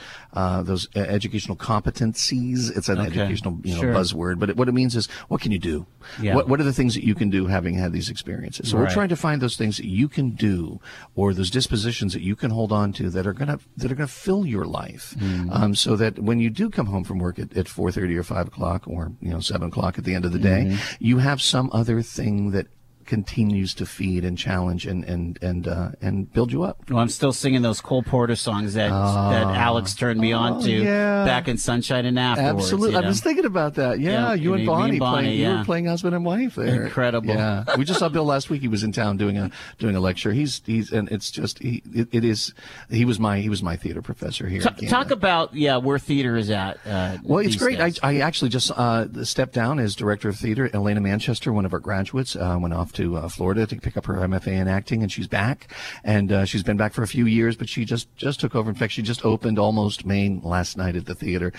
educational competencies. It's an educational buzzword, but what it means is, what can you do? Yeah. What are the things that you can do having had these experiences? So we're trying to find those things that you can do, or those dispositions that you can hold on to that are gonna fill your life, so that when you do come home from work at 4:30 or 5 o'clock, or 7 o'clock at the end of the day, you have some other thing that continues to feed and challenge and build you up. Well, I'm still singing those Cole Porter songs that Alex turned me on to back in Sunshine and Afterwards. Absolutely. You know? I was thinking about that. Yeah, you and Bonnie playing. Yeah. You were playing husband and wife there. Incredible. Yeah. We just saw Bill last week. He was in town doing a lecture. He was my theater professor here. Talk about where theater is at. Well, it's great. I actually just stepped down as director of theater. Elena Manchester, one of our graduates, went off to Florida to pick up her MFA in acting, and she's back, and she's been back for a few years, but she just took over. In fact, she just opened Almost Maine last night at the theater,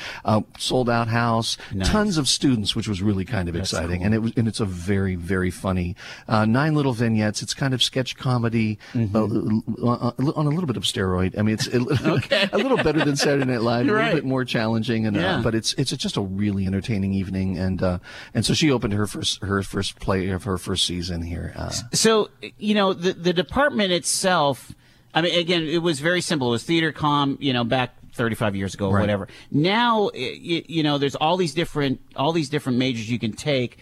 sold out house. Nice. Tons of students, which was really kind of exciting. Cool. and it's a very, very funny 9 little vignettes. It's kind of sketch comedy on a little bit of steroid. I mean, it's a little better than Saturday Night Live. You're a little bit more challenging, and but it's just a really entertaining evening, and so she opened her first play of her first season in here. So, you know, the department itself, I mean, again, it was very simple. It was theater comm, you know, back 35 years ago or whatever. Now, you know, there's all these different majors you can take,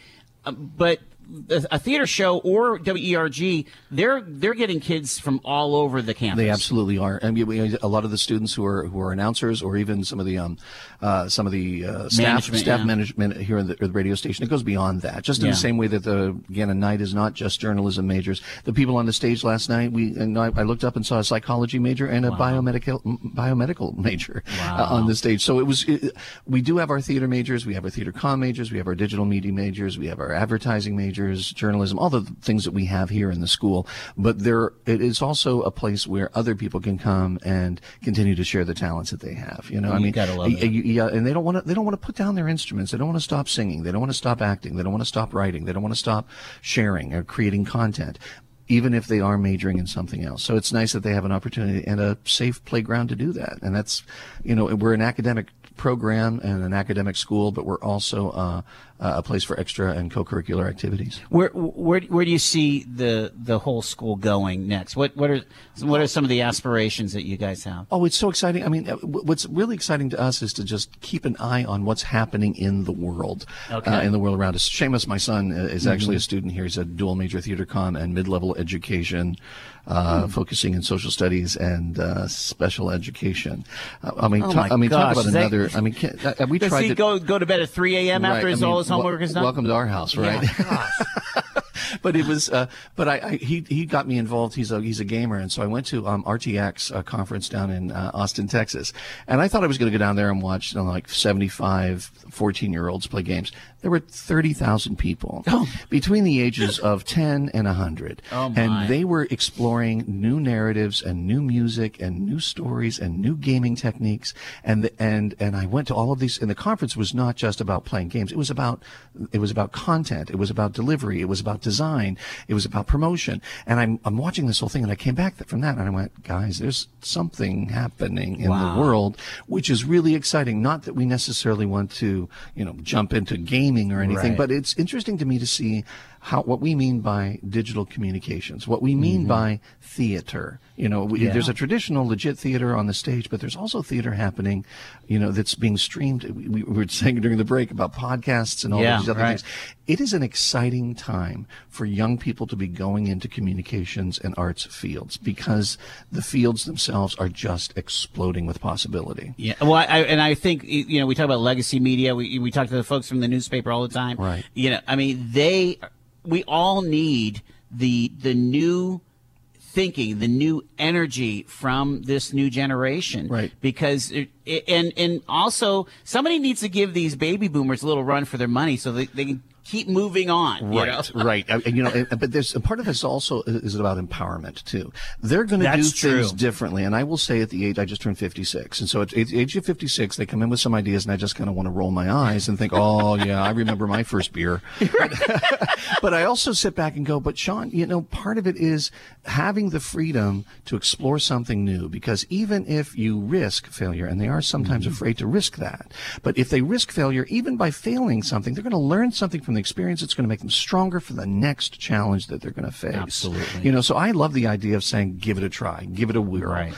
but a theater show or WERG, they're getting kids from all over the campus. They absolutely are. I mean, a lot of the students who are announcers, or even some of the staff management here at the radio station. It goes beyond that. Just in the same way that the Gannon Knight is not just journalism majors. The people on the stage last night, I looked up and saw a psychology major and a biomedical major on the stage. So we do have our theater majors, we have our theater comm majors, we have our digital media majors, we have our advertising majors, journalism, all the things that we have here in the school. But it is also a place where other people can come and continue to share the talents that they have. You know, I mean, gotta love that. Yeah, and they don't want to put down their instruments. They don't want to stop singing. They don't want to stop acting. They don't want to stop writing. They don't want to stop sharing or creating content, even if they are majoring in something else. So it's nice that they have an opportunity and a safe playground to do that. And that's, you know, we're an academic program and an academic school, but we're also a place for extra and co-curricular activities. Where do you see the whole school going next? What are some of the aspirations that you guys have? Oh, it's so exciting. I mean, what's really exciting to us is to just keep an eye on what's happening in the world, in the world around us. Seamus, my son, is actually a student here. He's a dual major theater comm and mid-level education, focusing in social studies and special education. Talk about another. We tried to go to bed at 3 a.m. after all his homework is done. Welcome to our house, right? Yeah, but it was. But he got me involved. He's a gamer, and so I went to RTX conference down in Austin, Texas, and I thought I was going to go down there and watch, you know, like 75 14-year-olds play games. There were 30,000 people between the ages of 10 and 100, and they were exploring new narratives and new music and new stories and new gaming techniques. And I went to all of these, and the conference was not just about playing games. It was about content. It was about delivery. It was about design. It was about promotion. And I'm watching this whole thing, and I came back from that, and I went, guys, there's something happening in the world, which is really exciting. Not that we necessarily want to, you know, jump into gaming or anything, but it's interesting to me to see what we mean by digital communications, what we mean by theater. You know, there's a traditional, legit theater on the stage, but there's also theater happening, you know, that's being streamed. We were saying during the break about podcasts and all these other things. It is an exciting time for young people to be going into communications and arts fields, because the fields themselves are just exploding with possibility. Yeah. Well, I think, you know, we talk about legacy media. We talk to the folks from the newspaper all the time. Right. You know, I mean, we all need the new thinking, the new energy from this new generation, right? Because and also somebody needs to give these baby boomers a little run for their money, so they can keep moving on. Right, you know? Right. You know, but there's a part of this also is about empowerment too. They're going to do things differently. And I will say, at the age, I just turned 56. And so at the age of 56, they come in with some ideas, and I just kind of want to roll my eyes and think, oh yeah, I remember my first beer. But I also sit back and go, but Sean, you know, part of it is having the freedom to explore something new, because even if you risk failure, and they are sometimes afraid to risk that, but if they risk failure, even by failing something, they're going to learn something from the experience. It's going to make them stronger for the next challenge that they're going to face. Absolutely. You know, so I love the idea of saying, give it a try, give it a whirl. Right.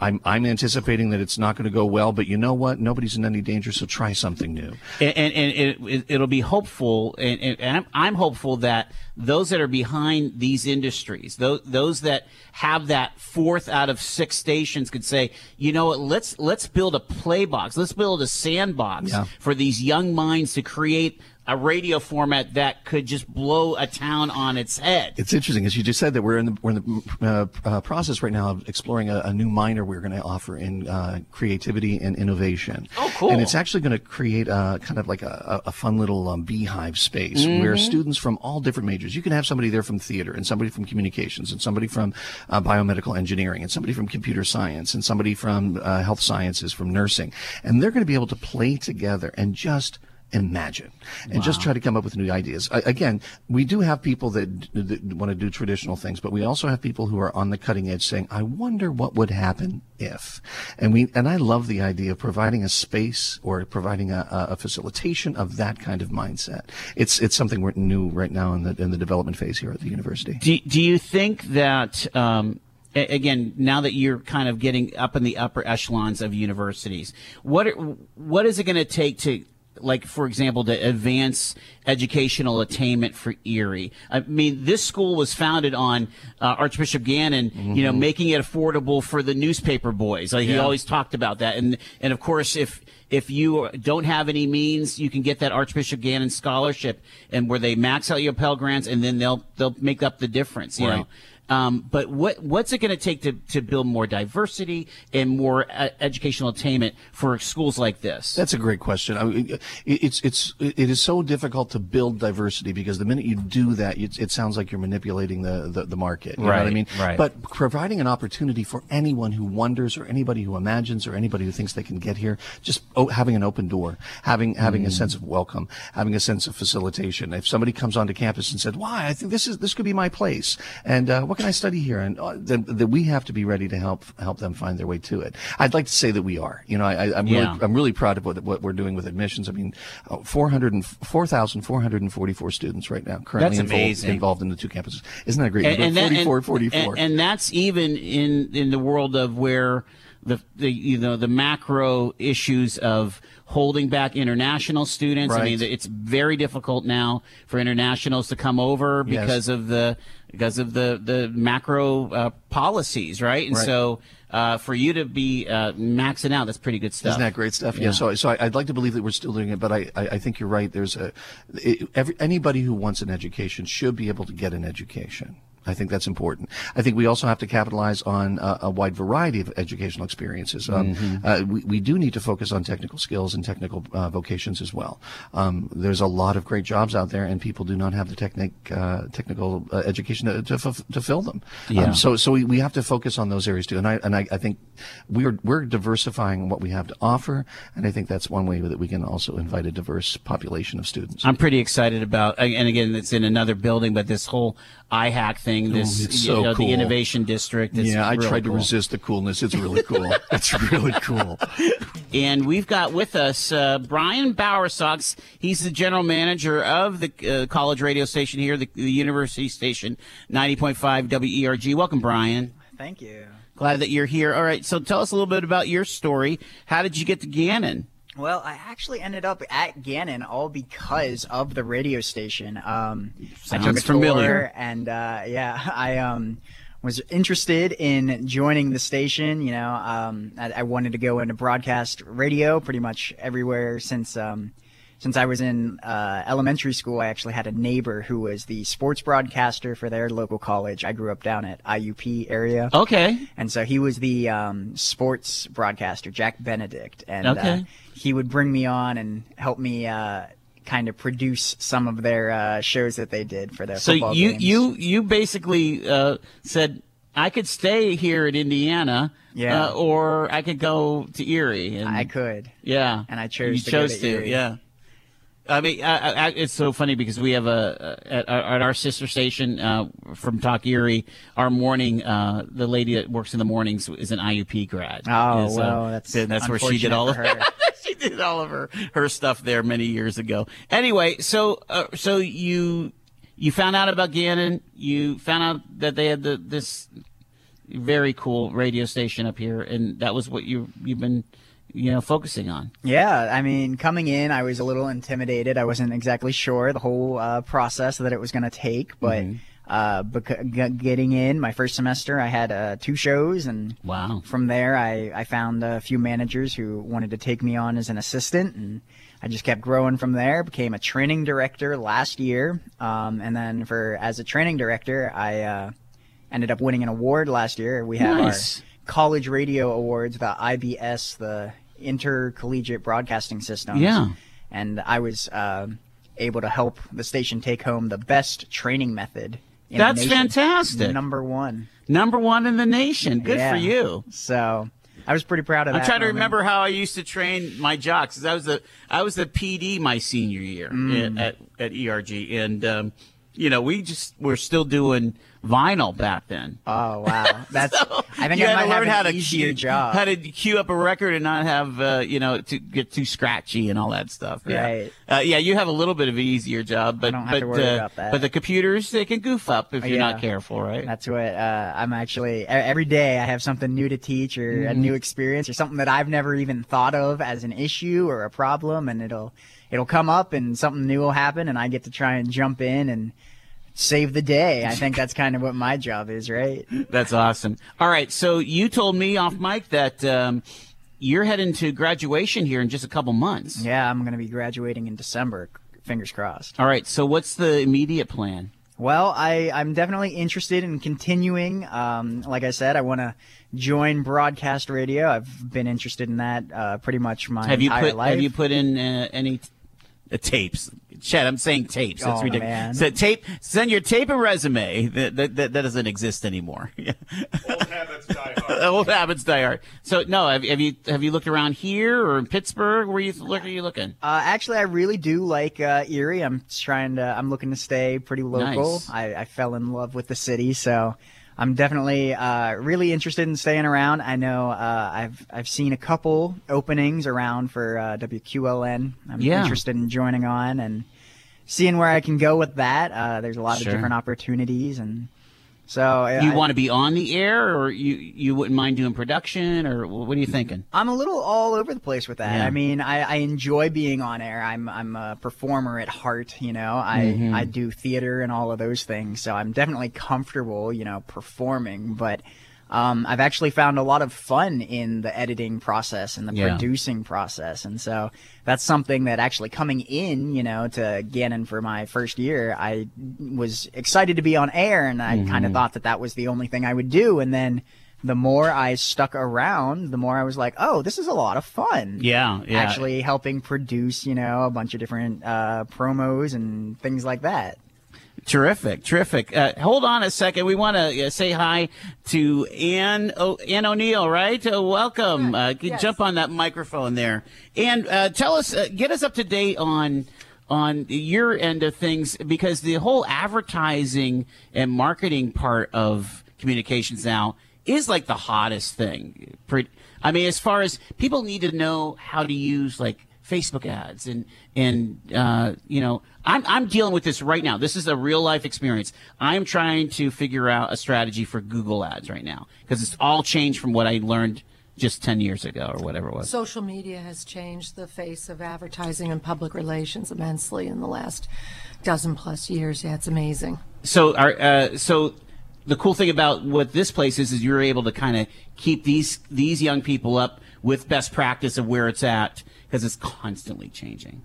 I'm anticipating that it's not going to go well, but you know what? Nobody's in any danger, so try something new. And it'll be hopeful, and I'm hopeful that those that are behind these industries, those that have that fourth out of six stations, could say, you know what? Let's build a play box. Let's build a sandbox for these young minds to create a radio format that could just blow a town on its head. It's interesting, as you just said, that we're in the process right now of exploring a new minor we're going to offer in creativity and innovation. Oh, cool! And it's actually going to create a kind of like a fun little beehive space where students from all different majors. You can have somebody there from theater, and somebody from communications, and somebody from biomedical engineering, and somebody from computer science, and somebody from health sciences, from nursing, and they're going to be able to play together and just imagine and just try to come up with new ideas. Again, we do have people that want to do traditional things, but we also have people who are on the cutting edge saying, I wonder what would happen if. And I love the idea of providing a space, or providing a facilitation of that kind of mindset. It's something we're new right now in the development phase here at the university. Do you think that again, now that you're kind of getting up in the upper echelons of universities, what is it going to take to like, for example, to advance educational attainment for Erie. I mean, this school was founded on Archbishop Gannon, you know, making it affordable for the newspaper boys. Like, he always talked about that. And of course, if you don't have any means, you can get that Archbishop Gannon scholarship, and where they max out your Pell Grants, and then they'll make up the difference, you know. But what's it going to take to build more diversity and more educational attainment for schools like this? That's a great question. I mean, it is so difficult to build diversity, because the minute you do that, it sounds like you're manipulating the market. You know what I mean? Right. But providing an opportunity for anyone who wonders, or anybody who imagines, or anybody who thinks they can get here, just having an open door, having a sense of welcome, having a sense of facilitation. If somebody comes onto campus and said, "Why, I think this could be my place," and what can I study here? And that we have to be ready to help them find their way to it. I'd like to say that we are. You know, I'm really proud of what we're doing with admissions. I mean, 4,444 students right now currently involved in the two campuses. Isn't that great? And that's even in the world of where the macro issues of holding back international students. Right. I mean, it's very difficult now for internationals to come over because of the macro policies, right? And so for you to be maxing out, that's pretty good stuff. Isn't that great stuff? Yeah. So I'd like to believe that we're still doing it, but I think you're right. There's anybody who wants an education should be able to get an education. I think that's important. I think we also have to capitalize on a wide variety of educational experiences. We do need to focus on technical skills and technical vocations as well. There's a lot of great jobs out there, and people do not have the technical education to fill them. Yeah. So we have to focus on those areas too. And I think we're diversifying what we have to offer, and I think that's one way that we can also invite a diverse population of students. I'm pretty excited about, and again, it's in another building, but this whole IHAC thing. The innovation district. I tried to resist the coolness. It's really cool. It's really cool. And we've got with us Brian Bowersox. He's the general manager of the college radio station here, the university station, 90.5 WERG. Welcome, Brian. Thank you. Glad that you're here. All right, so tell us a little bit about your story. How did you get to Gannon? Well, I actually ended up at Gannon all because of the radio station. Sounds I took a familiar tour, and I was interested in joining the station. You know, I wanted to go into broadcast radio pretty much everywhere since I was in elementary school. I actually had a neighbor who was the sports broadcaster for their local college. I grew up down at IUP area. Okay. And so he was the sports broadcaster, Jack Benedict. And he would bring me on and help me kind of produce some of their shows that they did for their football games. So you basically said, I could stay here in Indiana, or I could go to Erie. And I could. Yeah. And I chose to go to Erie. Yeah. I mean, it's so funny because we have at our sister station from Talk Erie, our morning, the lady that works in the mornings is an IUP grad. Oh, so well, that's where she did all of her. She did all of her stuff there many years ago. Anyway, so you found out about Gannon. You found out that they had this very cool radio station up here, and that was what you've been, you know, focusing on. Yeah, I mean, coming in, I was a little intimidated. I wasn't exactly sure the whole process that it was going to take, but getting in my first semester, I had two shows, and from there, I found a few managers who wanted to take me on as an assistant, and I just kept growing from there. Became a training director last year, and then as a training director, I ended up winning an award last year. We had our college radio awards, the IBS, the Intercollegiate Broadcasting System. Yeah. And I was able to help the station take home the best training method in the nation. That's fantastic. Number one in the nation. Good for you. So I was pretty proud of that. I'm trying to remember how I used to train my jocks. I was the PD my senior year at ERG. And, you know, we were still doing vinyl back then. Oh wow, that's so I think you had to learn how to cue up a record and not have you know, to get too scratchy and all that stuff. Yeah. Right. Yeah, you have a little bit of an easier job, but I don't have to worry about that. But the computers, they can goof up if you're not careful, right? That's what I'm actually every day I have something new to teach or a new experience or something that I've never even thought of as an issue or a problem, and it'll come up and something new will happen and I get to try and jump in and save the day. I think that's kind of what my job is, right? That's awesome. All right, so you told me off mic that you're heading to graduation here in just a couple months. Yeah, I'm going to be graduating in December, fingers crossed. All right, so what's the immediate plan? Well, I'm definitely interested in continuing. Like I said, I want to join broadcast radio. I've been interested in that pretty much my entire life. Have you put in any tapes? Chet, I'm saying tapes. That's ridiculous. Man. So send your tape and resume. That doesn't exist anymore. Old habits die hard. Old habits die hard. So no, have you looked around here or in Pittsburgh? Where are you looking? Actually, I really do like Erie. I'm looking to stay pretty local. Nice. I fell in love with the city, so I'm definitely really interested in staying around. I know I've seen a couple openings around for WQLN. I'm interested in joining on and seeing where I can go with that. There's a lot of different opportunities, and so you want to be on the air, or you wouldn't mind doing production, or what are you thinking? I'm a little all over the place with that. Yeah. I mean, I enjoy being on air. I'm a performer at heart, you know. I do theater and all of those things, so I'm definitely comfortable, you know, performing. But I've actually found a lot of fun in the editing process and the producing process, and so that's something that actually coming in, you know, to Gannon for my first year, I was excited to be on air, and I kind of thought that was the only thing I would do, and then the more I stuck around, the more I was like, oh, this is a lot of fun. Yeah. Actually helping produce, you know, a bunch of different promos and things like that. Terrific. Hold on a second. We want to say hi to Ann O'Neill, right? Welcome. Jump on that microphone there. And tell us, get us up to date on your end of things, because the whole advertising and marketing part of communications now is like the hottest thing. I mean, as far as people need to know how to use, like, Facebook ads and you know, I'm dealing with this right now. This is a real life experience. I'm trying to figure out a strategy for Google ads right now, because it's all changed from what I learned just 10 years ago or whatever it was. Social media has changed the face of advertising and public relations immensely in the last 12+ years. Yeah, it's amazing. So the cool thing about what this place is you're able to kind of keep these young people up with best practice of where it's at, because it's constantly changing.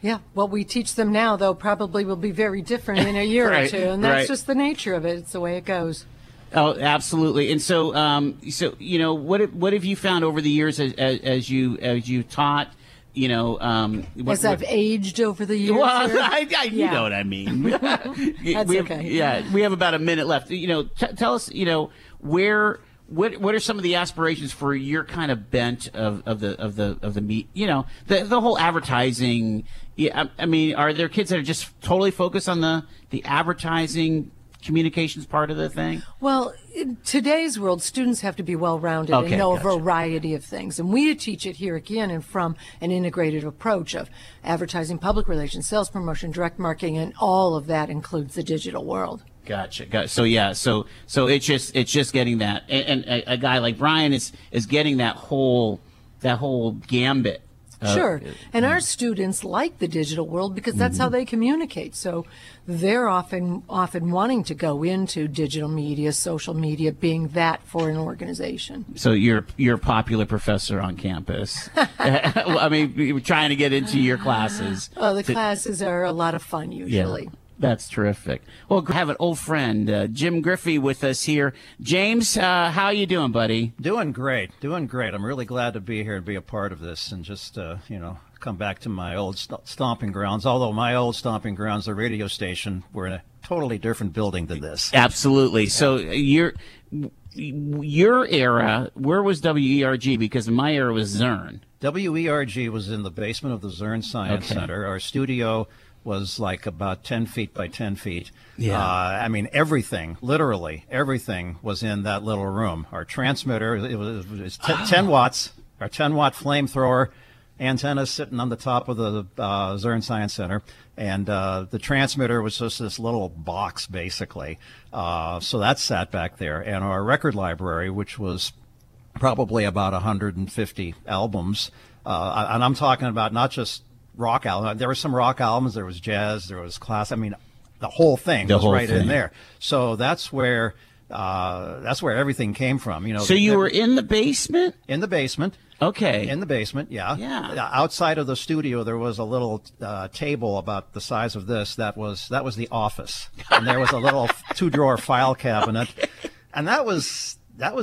Yeah, what we teach them now, though, probably will be very different in a year or two, and that's just the nature of it. It's the way it goes. Oh, absolutely. And so, you know, what have you found over the years as you taught? You know, as I've aged over the years. Well, you know what I mean. That's okay. Yeah, we have about a minute left. You know, tell us, you know, what are some of the aspirations for your kind of bent of the meat, you know, the whole advertising? Yeah, I mean, are there kids that are just totally focused on the advertising communications part of the thing? Well, in today's world, students have to be well-rounded and know a variety of things. And we teach it here again, and from an integrated approach of advertising, public relations, sales promotion, direct marketing, and all of that includes the digital world. Gotcha. So yeah, so it's just getting that, and a guy like Brian is getting that whole gambit. Sure. And our students like the digital world because that's how they communicate. So they're often wanting to go into digital media, social media, being that for an organization. So you're a popular professor on campus. I mean, we're trying to get into your classes. Oh, the classes are a lot of fun usually. Yeah. That's terrific. Well, we have an old friend, Jim Griffey, with us here. James, how you doing, buddy? Doing great. I'm really glad to be here and be a part of this, and just, you know, come back to my old stomping grounds. Although my old stomping grounds, the radio station, we're in a totally different building than this. Absolutely. Yeah. So your era, where was WERG? Because my era was Zern. WERG was in the basement of the Zern Science Center. Our studio was like about 10 feet by 10 feet. Yeah. I mean, everything, literally everything was in that little room. Our transmitter, it was 10 watts, our 10-watt flamethrower, antenna sitting on the top of the Zurn Science Center. And the transmitter was just this little box, basically. So that sat back there. And our record library, which was probably about 150 albums. And I'm talking about not just rock albums. There were some rock albums. There was jazz. There was class. I mean, the whole thing was right in there. So that's where everything came from. You know. So you were in the basement? In the basement. Okay. In the basement, yeah. Yeah. Outside of the studio, there was a little table about the size of this. That was the office, and there was a little two-drawer file cabinet, and that was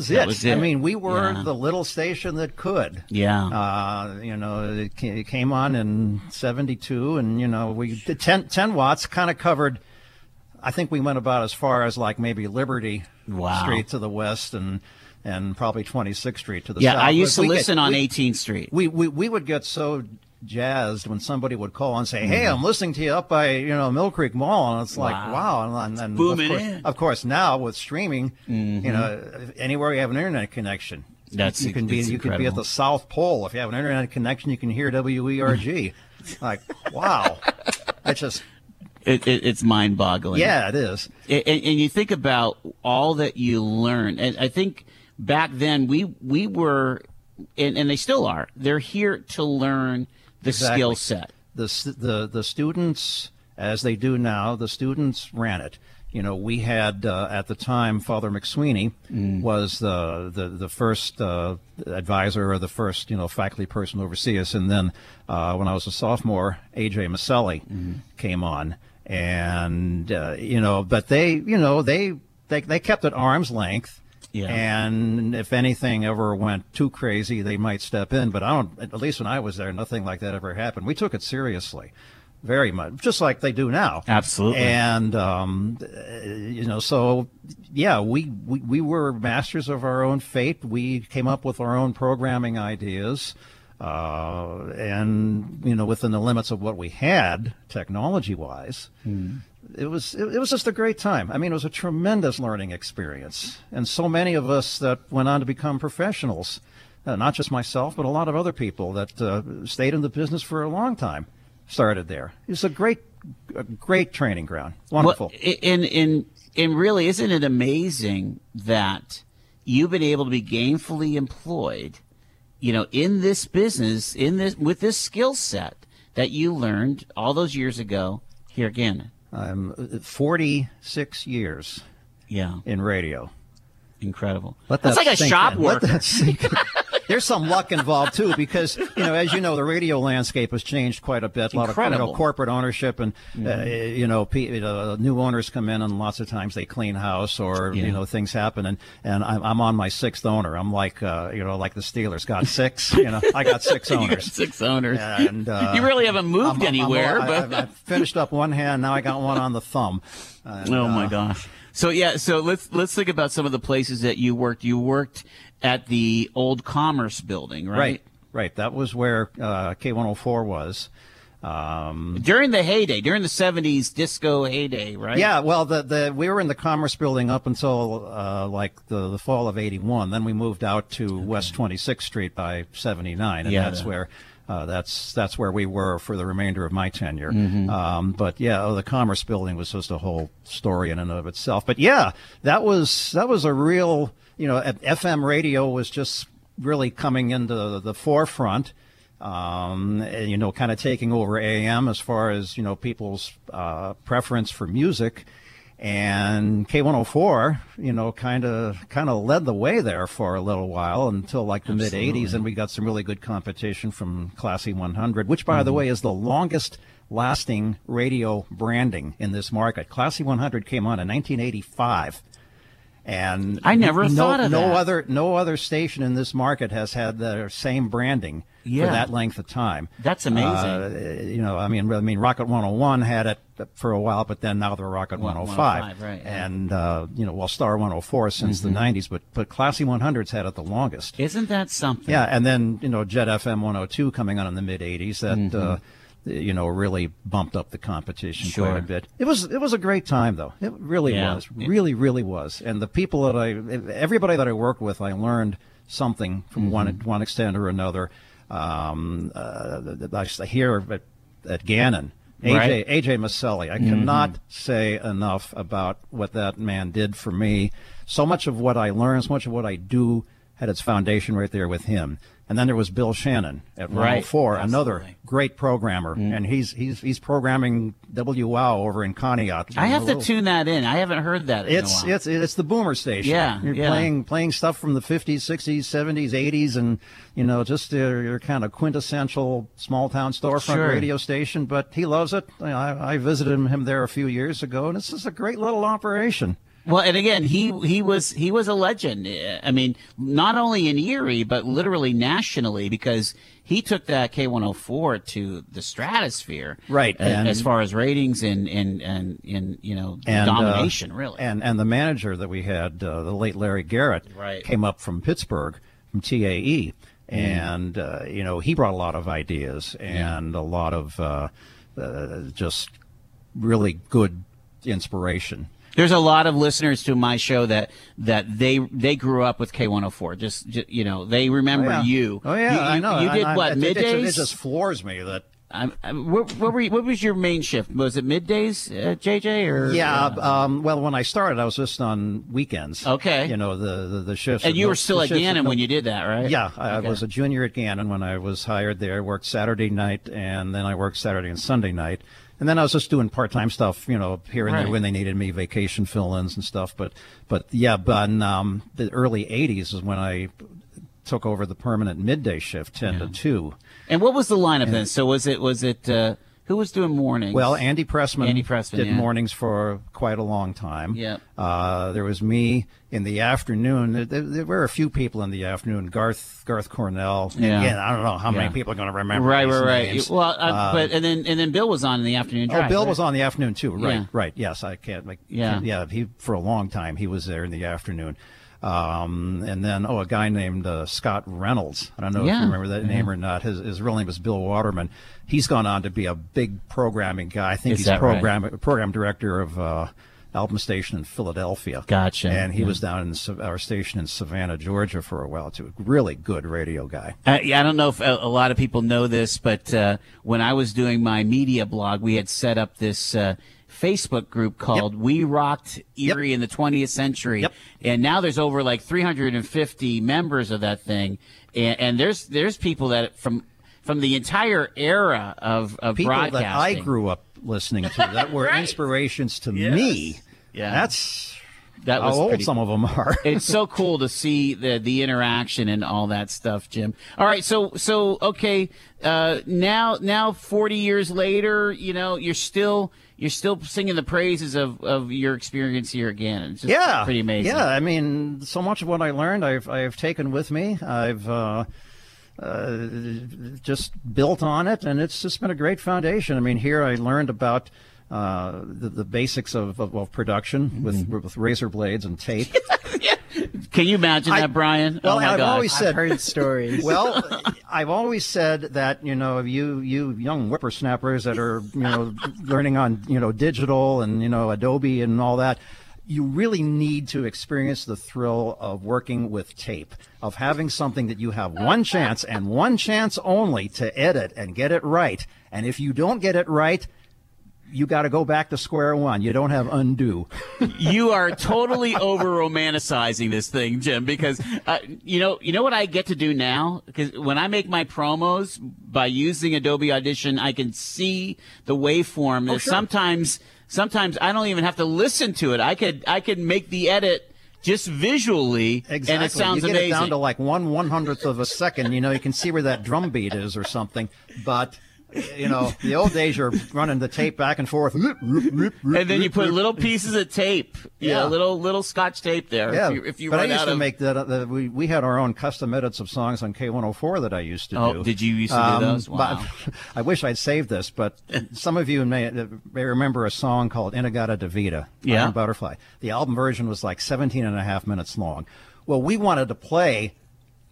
it. I mean, we were the little station that could. Yeah. You know, it came on in '72, and you know, we 10 watts kind of covered. I think we went about as far as like maybe Liberty Street to the west, and probably 26th Street to the south. Yeah, I used to listen on 18th Street. We would get so jazzed when somebody would call and say, "Hey, I'm listening to you up by, you know, Mill Creek Mall," and it's like, wow. And of course, now with streaming, you know, anywhere you have an internet connection, you can be at the South Pole. If you have an internet connection, you can hear WERG. Like, wow, that's just. It's mind-boggling. Yeah, it is. And you think about all that you learn. And I think back then we were, and they still are, they're here to learn the skill set. The students, as they do now, the students ran it. You know, we had, at the time, Father McSweeney was the first advisor, or the first, you know, faculty person to oversee us. And then when I was a sophomore, A.J. Maselli came on. And you know, but they kept at arm's length, and if anything ever went too crazy, they might step in. But I don't. At least when I was there, nothing like that ever happened. We took it seriously, very much, just like they do now. Absolutely. And you know, so yeah, we were masters of our own fate. We came up with our own programming ideas. And you know, within the limits of what we had technology-wise, it was just a great time. I mean, it was a tremendous learning experience, and so many of us that went on to become professionals, not just myself, but a lot of other people that stayed in the business for a long time, started there. It's a great training ground. Wonderful. Well, and really, isn't it amazing that you've been able to be gainfully employed? You know, in this business, with this skill set that you learned all those years ago here again. I'm 46 years in radio. Incredible. That's like a shop worker. There's some luck involved, too, because, you know, as you know, the radio landscape has changed quite a bit. A lot of, you know, corporate ownership, and, you know, new owners come in, and lots of times they clean house, or, you know, things happen. And I'm on my 6th owner. I'm like, you know, like the Steelers got 6. You know, I got 6 owners. You got 6 owners. And, you really haven't moved anywhere. I finished up one hand. Now I got one on the thumb. And, oh, my gosh. So, yeah, so let's think about some of the places that you worked. You worked at the old Commerce Building, right? Right. That was where K104 was. During the heyday, during the 70s disco heyday, right? Yeah, well, we were in the Commerce Building up until like the fall of 81. Then we moved out to West 26th Street by 79, and that's where... that's where we were for the remainder of my tenure. But yeah, the Commerce Building was just a whole story in and of itself. But yeah, that was a real, you know, FM radio was just really coming into the forefront, and, you know, kind of taking over AM as far as, you know, people's preference for music. And K104, you know, kind of led the way there for a little while until like the mid-'80s, and we got some really good competition from Classy 100, which, by the way, is the longest-lasting radio branding in this market. Classy 100 came on in 1985, and I never thought of that. No other station in this market has had the same branding for that length of time. That's amazing. You know, I mean, Rocket 101 had it for a while, but then now they're Rocket 105, right? And you know, well, Star 104 since the '90s, but Classy 100's had it the longest. Isn't that something? Yeah, and then, you know, Jet FM 102 coming on in the mid '80s. That you know, really bumped up the competition quite a bit. It was a great time, though. It really was. Really, really was. And the people that everybody that I worked with, I learned something from one extent or another. Here at Gannon, AJ Maselli, I cannot say enough about what that man did for me. So much of what I learned, so much of what I do had its foundation right there with him. And then there was Bill Shannon at 104, another great programmer, and he's programming WOW over in Conneaut. I have to tune that in. I haven't heard that. It's the boomer station. Yeah, you're playing stuff from the '50s, sixties, seventies, eighties, and you know, just your kind of quintessential small town storefront radio station. But he loves it. I visited him there a few years ago, and it's just a great little operation. Well, and again, he was a legend. I mean, not only in Erie, but literally nationally, because he took that K104 to the stratosphere, and as far as ratings and you know, domination, really. And the manager that we had, the late Larry Garrett, came up from Pittsburgh, from TAE, and you know, he brought a lot of ideas and a lot of just really good inspiration. There's a lot of listeners to my show that they grew up with K104. Just you know, they remember you. Oh yeah, I know. You did middays? It just floors me that. What was your main shift? Was it middays, JJ? Or well, when I started, I was just on weekends. Okay. You know, the shifts. And you were still at Gannon when you did that, right? Yeah, I was a junior at Gannon when I was hired there. I worked Saturday night, and then I worked Saturday and Sunday night. And then I was just doing part-time stuff, you know, here and there when they needed me, vacation fill-ins and stuff. But yeah, but in, the early 80s is when I took over the permanent midday shift, 10 to 2. And what was the lineup then? So was it who was doing mornings? Well, Andy Pressman did mornings for quite a long time. Yeah. There was me in the afternoon. There were a few people in the afternoon. Garth Cornell. Yeah. Again, I don't know how many people are going to remember. Names. Well, but then Bill was on in the afternoon. Bill was on the afternoon too. Right. Yes, I can't. He for a long time he was there in the afternoon. And then, a guy named Scott Reynolds. I don't know if you remember that name or not. His real name is Bill Waterman. He's gone on to be a big programming guy. I think he's program director of Alpine Station in Philadelphia. Gotcha. And he was down in our station in Savannah, Georgia for a while, too. Really good radio guy. I don't know if a lot of people know this, but when I was doing my media blog, we had set up this Facebook group called We Rocked Erie in the 20th Century, and now there's over like 350 members of that thing, and there's people that from the entire era of people broadcasting that I grew up listening to that were inspirations to me. Yeah, that was how old some of them are. It's so cool to see the interaction and all that stuff, Jim. All right, so okay, now 40 years later, you know, you're still singing the praises of your experience here again. It's just pretty amazing. Yeah, I mean, so much of what I learned, I've taken with me. I've just built on it, and it's just been a great foundation. I mean, here I learned about the basics of production with razor blades and tape. Can you imagine that, Brian? Well, I've heard stories. Well, I've always said that, you know, you young whippersnappers that are, you know, learning on, you know, digital and, you know, Adobe and all that, you really need to experience the thrill of working with tape, of having something that you have one chance and one chance only to edit and get it right. And if you don't get it right, you got to go back to square one. You don't have undo. You are totally over-romanticizing this thing, Jim, because you know what I get to do now? Because when I make my promos by using Adobe Audition, I can see the waveform. Oh, sure. Sometimes I don't even have to listen to it. I could make the edit just visually, and it sounds amazing. You get it down to like 1/100th of a second. You know, you can see where that drum beat is or something, but... You know, the old days you're running the tape back and forth, and then you put little pieces of tape, you know, little Scotch tape there. Yeah, if you run out of... make that. We had our own custom edits of songs on K104 that I used to do. Oh, did you used to do those? Wow. But I wish I'd saved this, but some of you may remember a song called Inagata Davida, Iron Butterfly. The album version was like 17 and a half minutes long. Well, we wanted to play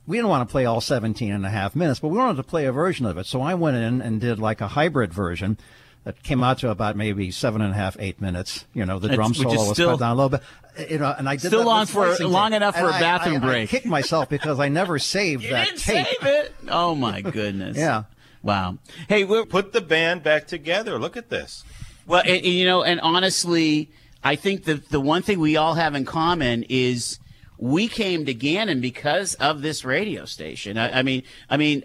we didn't want to play all 17 and a half minutes, but we wanted to play a version of it. So I went in and did like a hybrid version that came out to about maybe 7.5, 8 minutes. You know, the drum solo was cut down a little bit. You know, and I did still that long for long enough for a bathroom break. I kicked myself because I never saved that tape. You didn't save it. Oh my goodness. Yeah. Wow. Hey, we'll put the band back together. Look at this. Well, and, you know, and honestly, I think that the one thing we all have in common is we came to Gannon because of this radio station. I mean,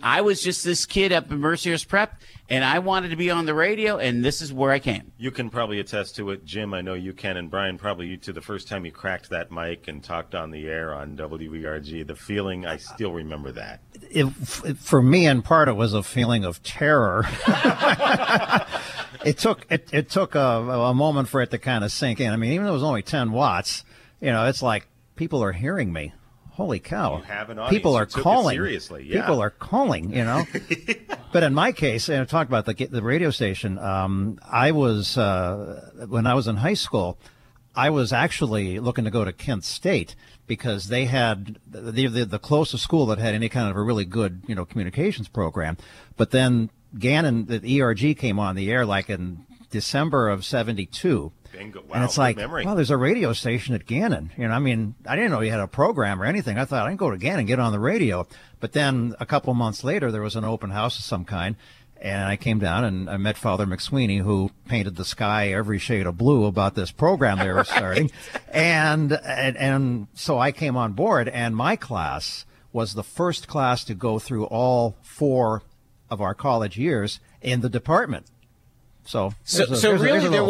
I was just this kid up in Mercier's Prep, and I wanted to be on the radio, and this is where I came. You can probably attest to it, Jim. I know you can, and Brian, probably you too. The first time you cracked that mic and talked on the air on WERG, the feeling, I still remember that. For me, in part, it was a feeling of terror. It took a moment for it to kind of sink in. I mean, even though it was only 10 watts, you know, it's like, people are hearing me. Holy cow. You have an audience. People are calling. Seriously, yeah. People are calling, you know. But in my case, and I talked about the radio station, I was, when I was in high school, I was actually looking to go to Kent State because they had the closest school that had any kind of a really good, you know, communications program. But then Gannon, the ERG came on the air like in December of '72. Bingo. Wow, and it's like, well, there's a radio station at Gannon. You know, I mean, I didn't know you had a program or anything. I thought I can go to Gannon, get on the radio. But then a couple months later, there was an open house of some kind, and I came down and I met Father McSweeney, who painted the sky every shade of blue about this program they were starting, and so I came on board. And my class was the first class to go through all 4 of our college years in the department. So really, there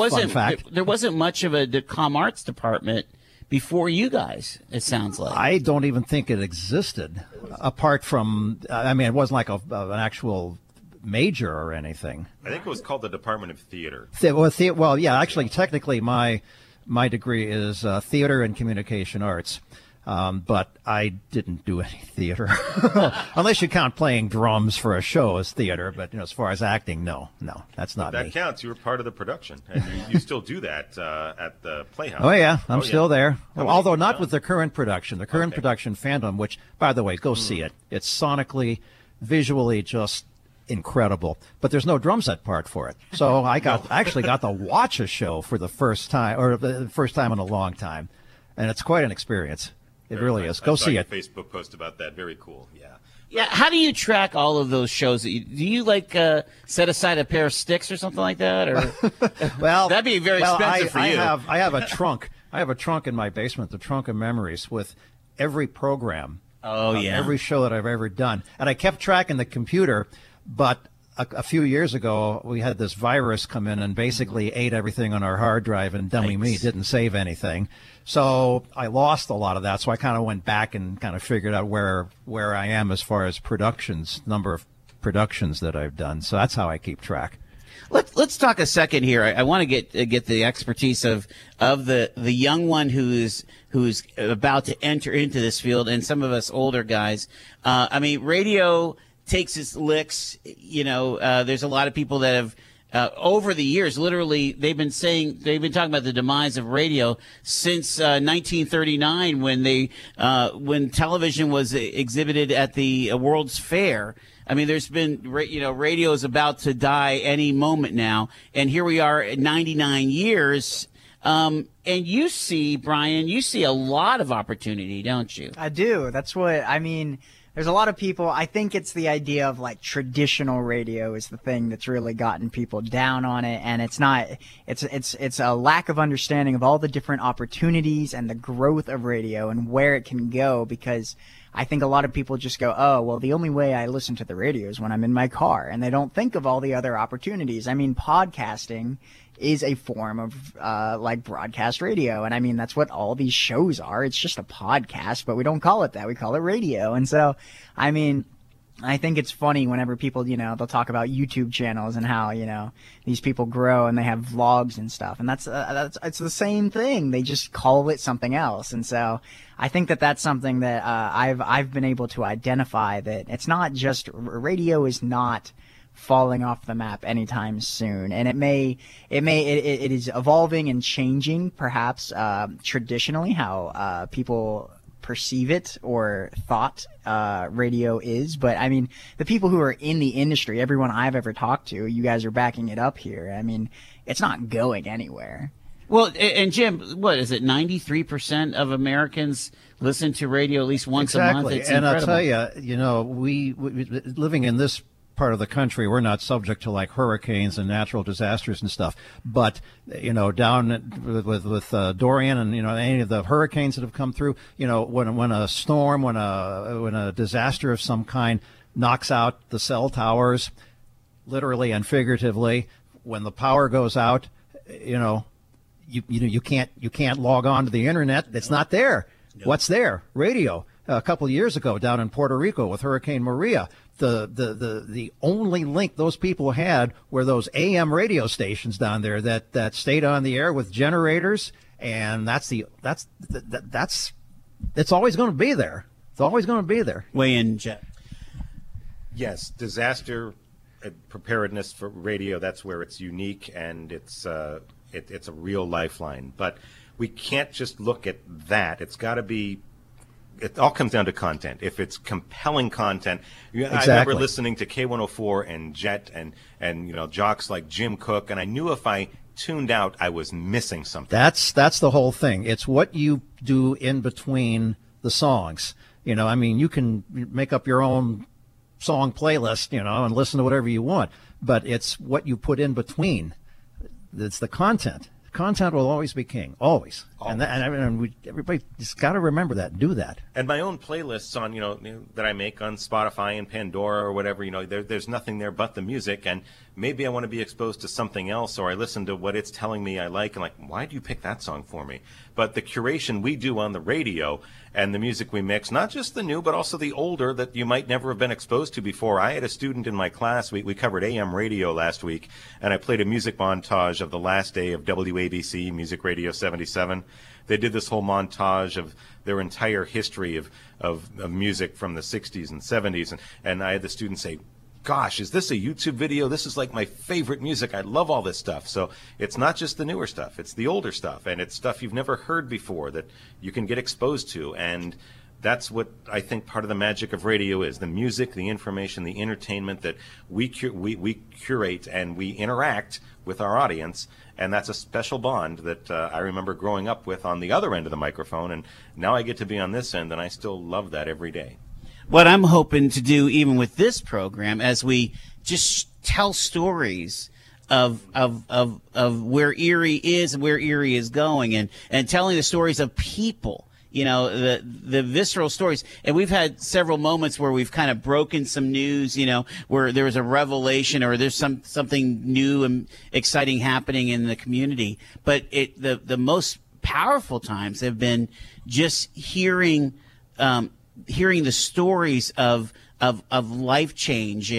wasn't much of a com arts department before you guys. It sounds like. I don't even think it existed, apart from. I mean, it wasn't like an actual major or anything. I think it was called the Department of Theater. Well, yeah. Actually, technically, my degree is theater and communication arts. But I didn't do any theater, unless you count playing drums for a show as theater. But you know, as far as acting, no, that's not me. That counts. You were part of the production, and you still do that at the Playhouse. Oh yeah, I'm still there. Well, although not with the current production, Phantom, which, by the way, go see it. It's sonically, visually, just incredible. But there's no drum set part for it, so I got actually got to watch a show for the first time, or the first time in a long time, and it's quite an experience. It really is. Go see it. Facebook post about that. Very cool. Yeah. Yeah. How do you track all of those shows? That do you like set aside a pair of sticks or something like that? Or well, that'd be very expensive for you. I have a trunk. I have a trunk in my basement, the trunk of memories, with every program. Oh yeah. Every show that I've ever done, and I kept track in the computer, but. A few years ago, we had this virus come in and basically ate everything on our hard drive, and dummy me didn't save anything. So I lost a lot of that. So I kind of went back and kind of figured out where I am as far as productions, number of productions that I've done. So that's how I keep track. Let's talk a second here. I want to get the expertise of the young one who's about to enter into this field, and some of us older guys. I mean, radio takes its licks, you know. There's a lot of people that have, over the years, literally, they've been talking about the demise of radio since 1939, when television was exhibited at the World's Fair. I mean, there's been, you know, radio is about to die any moment now, and here we are at 99 years. And you see, Brian, you see a lot of opportunity, don't you? I do. That's what I mean. There's a lot of people, I think it's the idea of like traditional radio is the thing that's really gotten people down on it, and it's a lack of understanding of all the different opportunities and the growth of radio and where it can go, because I think a lot of people just go, oh, well, the only way I listen to the radio is when I'm in my car, and they don't think of all the other opportunities. I mean, podcasting is a form of like broadcast radio, and I mean, that's what all these shows are. It's just a podcast, but we don't call it that, we call it radio. And so I mean, I think it's funny whenever people, you know, they'll talk about YouTube channels and how, you know, these people grow and they have vlogs and stuff, and that's it's the same thing, they just call it something else. And so I think that's something that I've been able to identify, that it's not just radio is not falling off the map anytime soon, and it is evolving and changing, perhaps traditionally how people perceive it or thought radio is. But I mean, the people who are in the industry, everyone I've ever talked to, you guys are backing it up here. I mean, it's not going anywhere. Well, and Jim, what is it? 93% of Americans listen to radio at least once a month. It's and incredible. I'll tell you, you know, we living in this part of the country, we're not subject to like hurricanes and natural disasters and stuff. But you know, down with Dorian and you know any of the hurricanes that have come through, you know, when a storm, when a disaster of some kind knocks out the cell towers, literally and figuratively, when the power goes out, you know. You can't log on to the internet. It's not there. No. What's there? Radio. A couple of years ago, down in Puerto Rico with Hurricane Maria, the only link those people had were those AM radio stations down there that stayed on the air with generators, and that's it's always going to be there. It's always going to be there. Weigh in, Jet. Yes, disaster preparedness for radio. That's where it's unique and it's. It's a real lifeline, but we can't just look at that. It's got to be. It all comes down to content. If it's compelling content, exactly. I remember listening to K104 and Jet and you know jocks like Jim Cook, and I knew if I tuned out, I was missing something. That's the whole thing. It's what you do in between the songs. You know, I mean, you can make up your own song playlist, you know, and listen to whatever you want, but it's what you put in between. It's the content. Content will always be king, always. Everybody just got to remember that. Do that. And my own playlists on, you know, that I make on Spotify and Pandora or whatever, you know, there's nothing there but the music. And maybe I want to be exposed to something else, or I listen to what it's telling me I like, and like, why do you pick that song for me? But the curation we do on the radio and the music we mix, not just the new, but also the older that you might never have been exposed to before. I had a student in my class. We covered AM radio last week, and I played a music montage of the last day of WABC, Music Radio 77. They did this whole montage of their entire history of music from the 60s and 70s. And I had the students say, gosh, is this a YouTube video? This is like my favorite music. I love all this stuff. So it's not just the newer stuff. It's the older stuff. And it's stuff you've never heard before that you can get exposed to. And that's what I think part of the magic of radio is. The music, the information, the entertainment that we curate and we interact with our audience. And that's a special bond that I remember growing up with on the other end of the microphone. And now I get to be on this end, and I still love that every day. What I'm hoping to do, even with this program, as we just tell stories of where Erie is and where Erie is going, and telling the stories of people, you know, the visceral stories. And we've had several moments where we've kind of broken some news, you know, where there was a revelation or there's something new and exciting happening in the community. But the most powerful times have been just hearing the stories of life change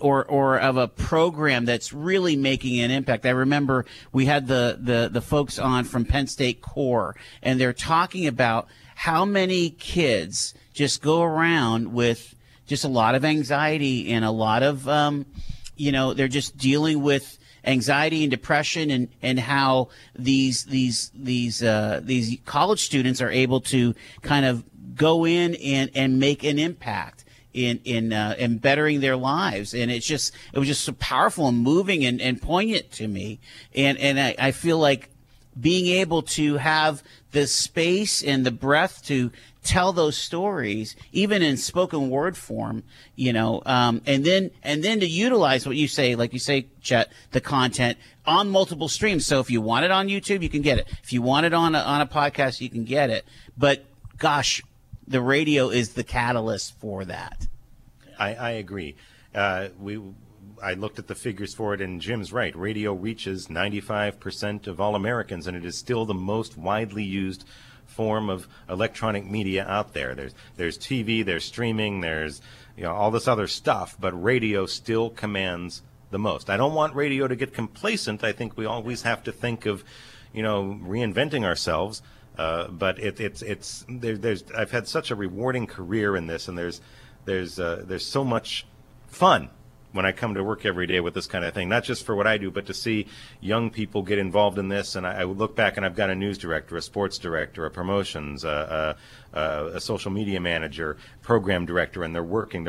or of a program that's really making an impact. I remember we had the folks on from Penn State Core, and they're talking about how many kids just go around with just a lot of anxiety and a lot of, you know, they're just dealing with anxiety and depression, and how these college students are able to kind of go in and make an impact in bettering their lives. And it was just so powerful and moving and poignant to me. And I feel like being able to have the space and the breath to tell those stories, even in spoken word form, you know, and then to utilize what you say, like you say, Chet, the content on multiple streams. So if you want it on YouTube, you can get it. If you want it on a podcast, you can get it. But gosh, the radio is the catalyst for that. I agree. I looked at the figures for it, and Jim's right. Radio reaches 95% of all Americans, and it is still the most widely used form of electronic media out there. There's TV, there's streaming, there's, you know, all this other stuff, but radio still commands the most. I don't want radio to get complacent. I think we always have to think of, you know, reinventing ourselves. But it's there's I've had such a rewarding career in this, and there's so much fun when I come to work every day with this kind of thing, not just for what I do, but to see young people get involved in this. And I would look back and I've got a news director, a sports director, a promotions, a social media manager, program director, and they're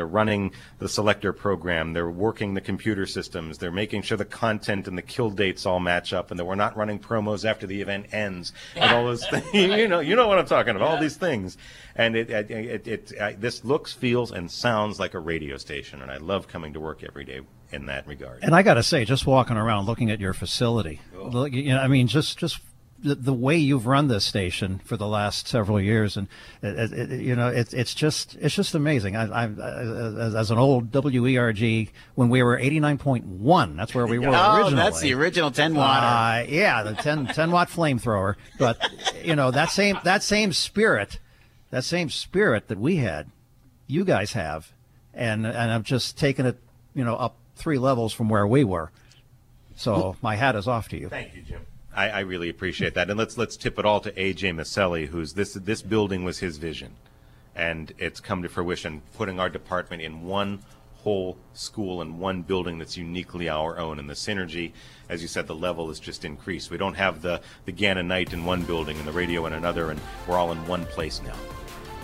running the selector program, they're working the computer systems, they're making sure the content and the kill dates all match up and that we're not running promos after the event ends and all those things. You know what I'm talking about, all these things. And this looks, feels, and sounds like a radio station, and I love coming to work every day in that regard. And I got to say, just walking around, looking at your facility, you know, I mean, just the way you've run this station for the last several years, and you know, it's just amazing. I as an old WERG, when we were 89.1, that's where we were originally. Oh, that's the original 10-watt. Yeah, the 10-watt flamethrower. But you know, that same spirit that we had, you guys have, and I've just taken it, you know, up 3 levels from where we were. So my hat is off to you. Thank you, Jim. I really appreciate that. And let's tip it all to A.J. Maselli, who's this building was his vision, and it's come to fruition, putting our department in one whole school and one building that's uniquely our own. And the synergy, as you said, the level has just increased. We don't have the Gannon Knight in one building and the radio in another, and we're all in one place now.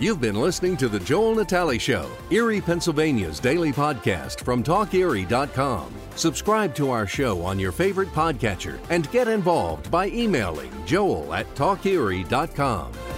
You've been listening to The Joel Natale Show, Erie, Pennsylvania's daily podcast from TalkErie.com. Subscribe to our show on your favorite podcatcher and get involved by emailing joel@talkerie.com.